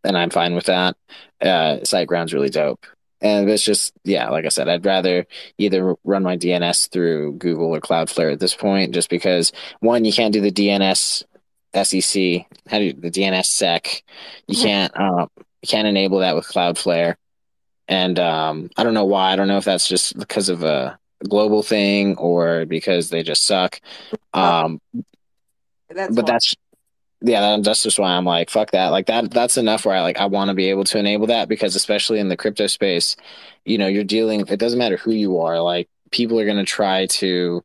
and I'm fine with that, uh, SiteGround's really dope. And it's just, yeah, like I said, I'd rather either run my D N S through Google or Cloudflare at this point, just because, one, you can't do the D N S S E C, how do you, the D N S S E C. You can't, uh, you can't enable that with Cloudflare. And um, I don't know why. I don't know if that's just because of a global thing or because they just suck. Um, that's but why. that's yeah, that's just why I'm like, fuck that. Like that, that's enough. Where I like, I want to be able to enable that, because especially in the crypto space, you know, you're dealing. It doesn't matter who you are. Like, people are going to try to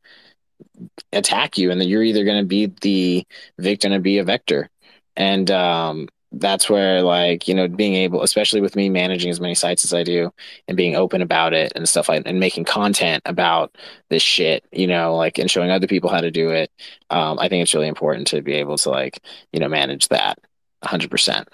attack you, and then you're either going to be the victim or be a vector. And um, that's where, like, you know, being able, especially with me managing as many sites as I do and being open about it and stuff like, and making content about this shit, you know, like, and showing other people how to do it. Um, I think it's really important to be able to, like, you know, manage that a hundred percent.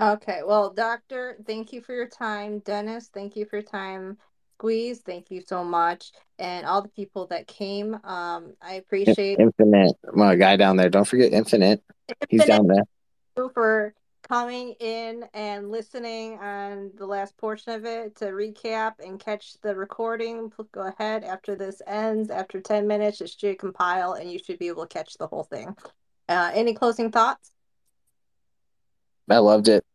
Okay. Well, Doctor, thank you for your time. Dennis, thank you for your time. Squeeze, thank you so much. And all the people that came. Um, I appreciate Infinite. My guy down there. Don't forget Infinite. Infinite. He's down there. For coming in and listening on the last portion of it. To recap and catch the recording, go ahead after this ends. After ten minutes, it should compile and you should be able to catch the whole thing. Uh, any closing thoughts? I loved it.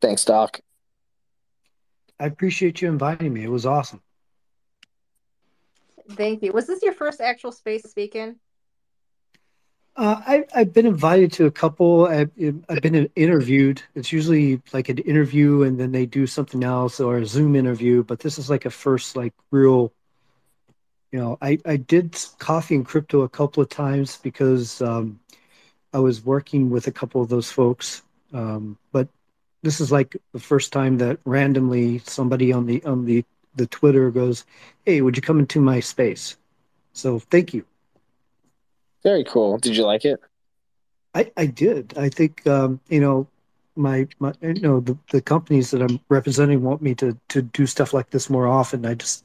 Thanks, Doc. I appreciate you inviting me. It was awesome. Thank you. Was this your first actual space speaking? Uh, I, I've been invited to a couple. I've, I've been interviewed. It's usually like an interview and then they do something else or a Zoom interview. But this is like a first, like, real, you know, I, I did Coffee and Crypto a couple of times because um, I was working with a couple of those folks. Um, but this is like the first time that randomly somebody on the on the, the Twitter goes, hey, would you come into my space? So thank you. Very cool. Did you like it? I, I did. I think, um, you know, my, my you know, the, the companies that I'm representing want me to to do stuff like this more often. I just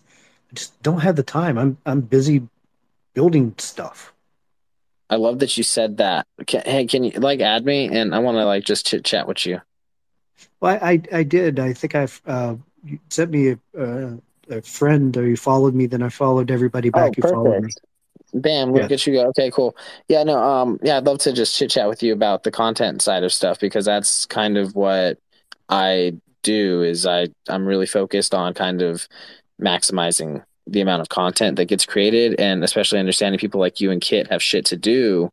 I just don't have the time. I'm I'm busy building stuff. I love that you said that. Can, hey, can you like add me? And I want to like just chit chat with you. Well, I I did. I think I've uh, you sent me a, uh, a friend, or you followed me. Then I followed everybody back. Oh, you followed me. Bam! Look yeah. at you go. Okay, cool. Yeah, no. Um, yeah, I'd love to just chit chat with you about the content side of stuff, because that's kind of what I do. Is I I'm really focused on kind of maximizing the amount of content that gets created, and especially understanding people like you and Kit have shit to do.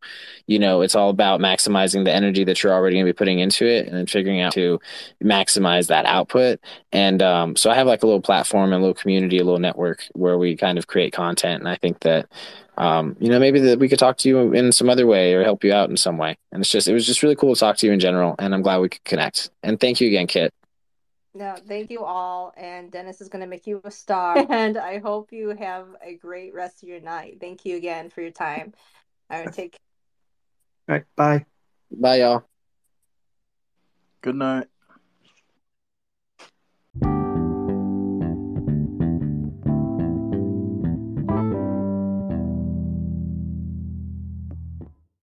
You know, it's all about maximizing the energy that you're already going to be putting into it, and then figuring out to maximize that output. And um, so I have like a little platform and a little community, a little network where we kind of create content. And I think that, um, you know, maybe that we could talk to you in some other way or help you out in some way. And it's just, it was just really cool to talk to you in general. And I'm glad we could connect, and thank you again, Kit. No, thank you all. And Dennis is going to make you a star. And I hope you have a great rest of your night. Thank you again for your time. All right, take care. All right, bye. Bye, y'all. Good night.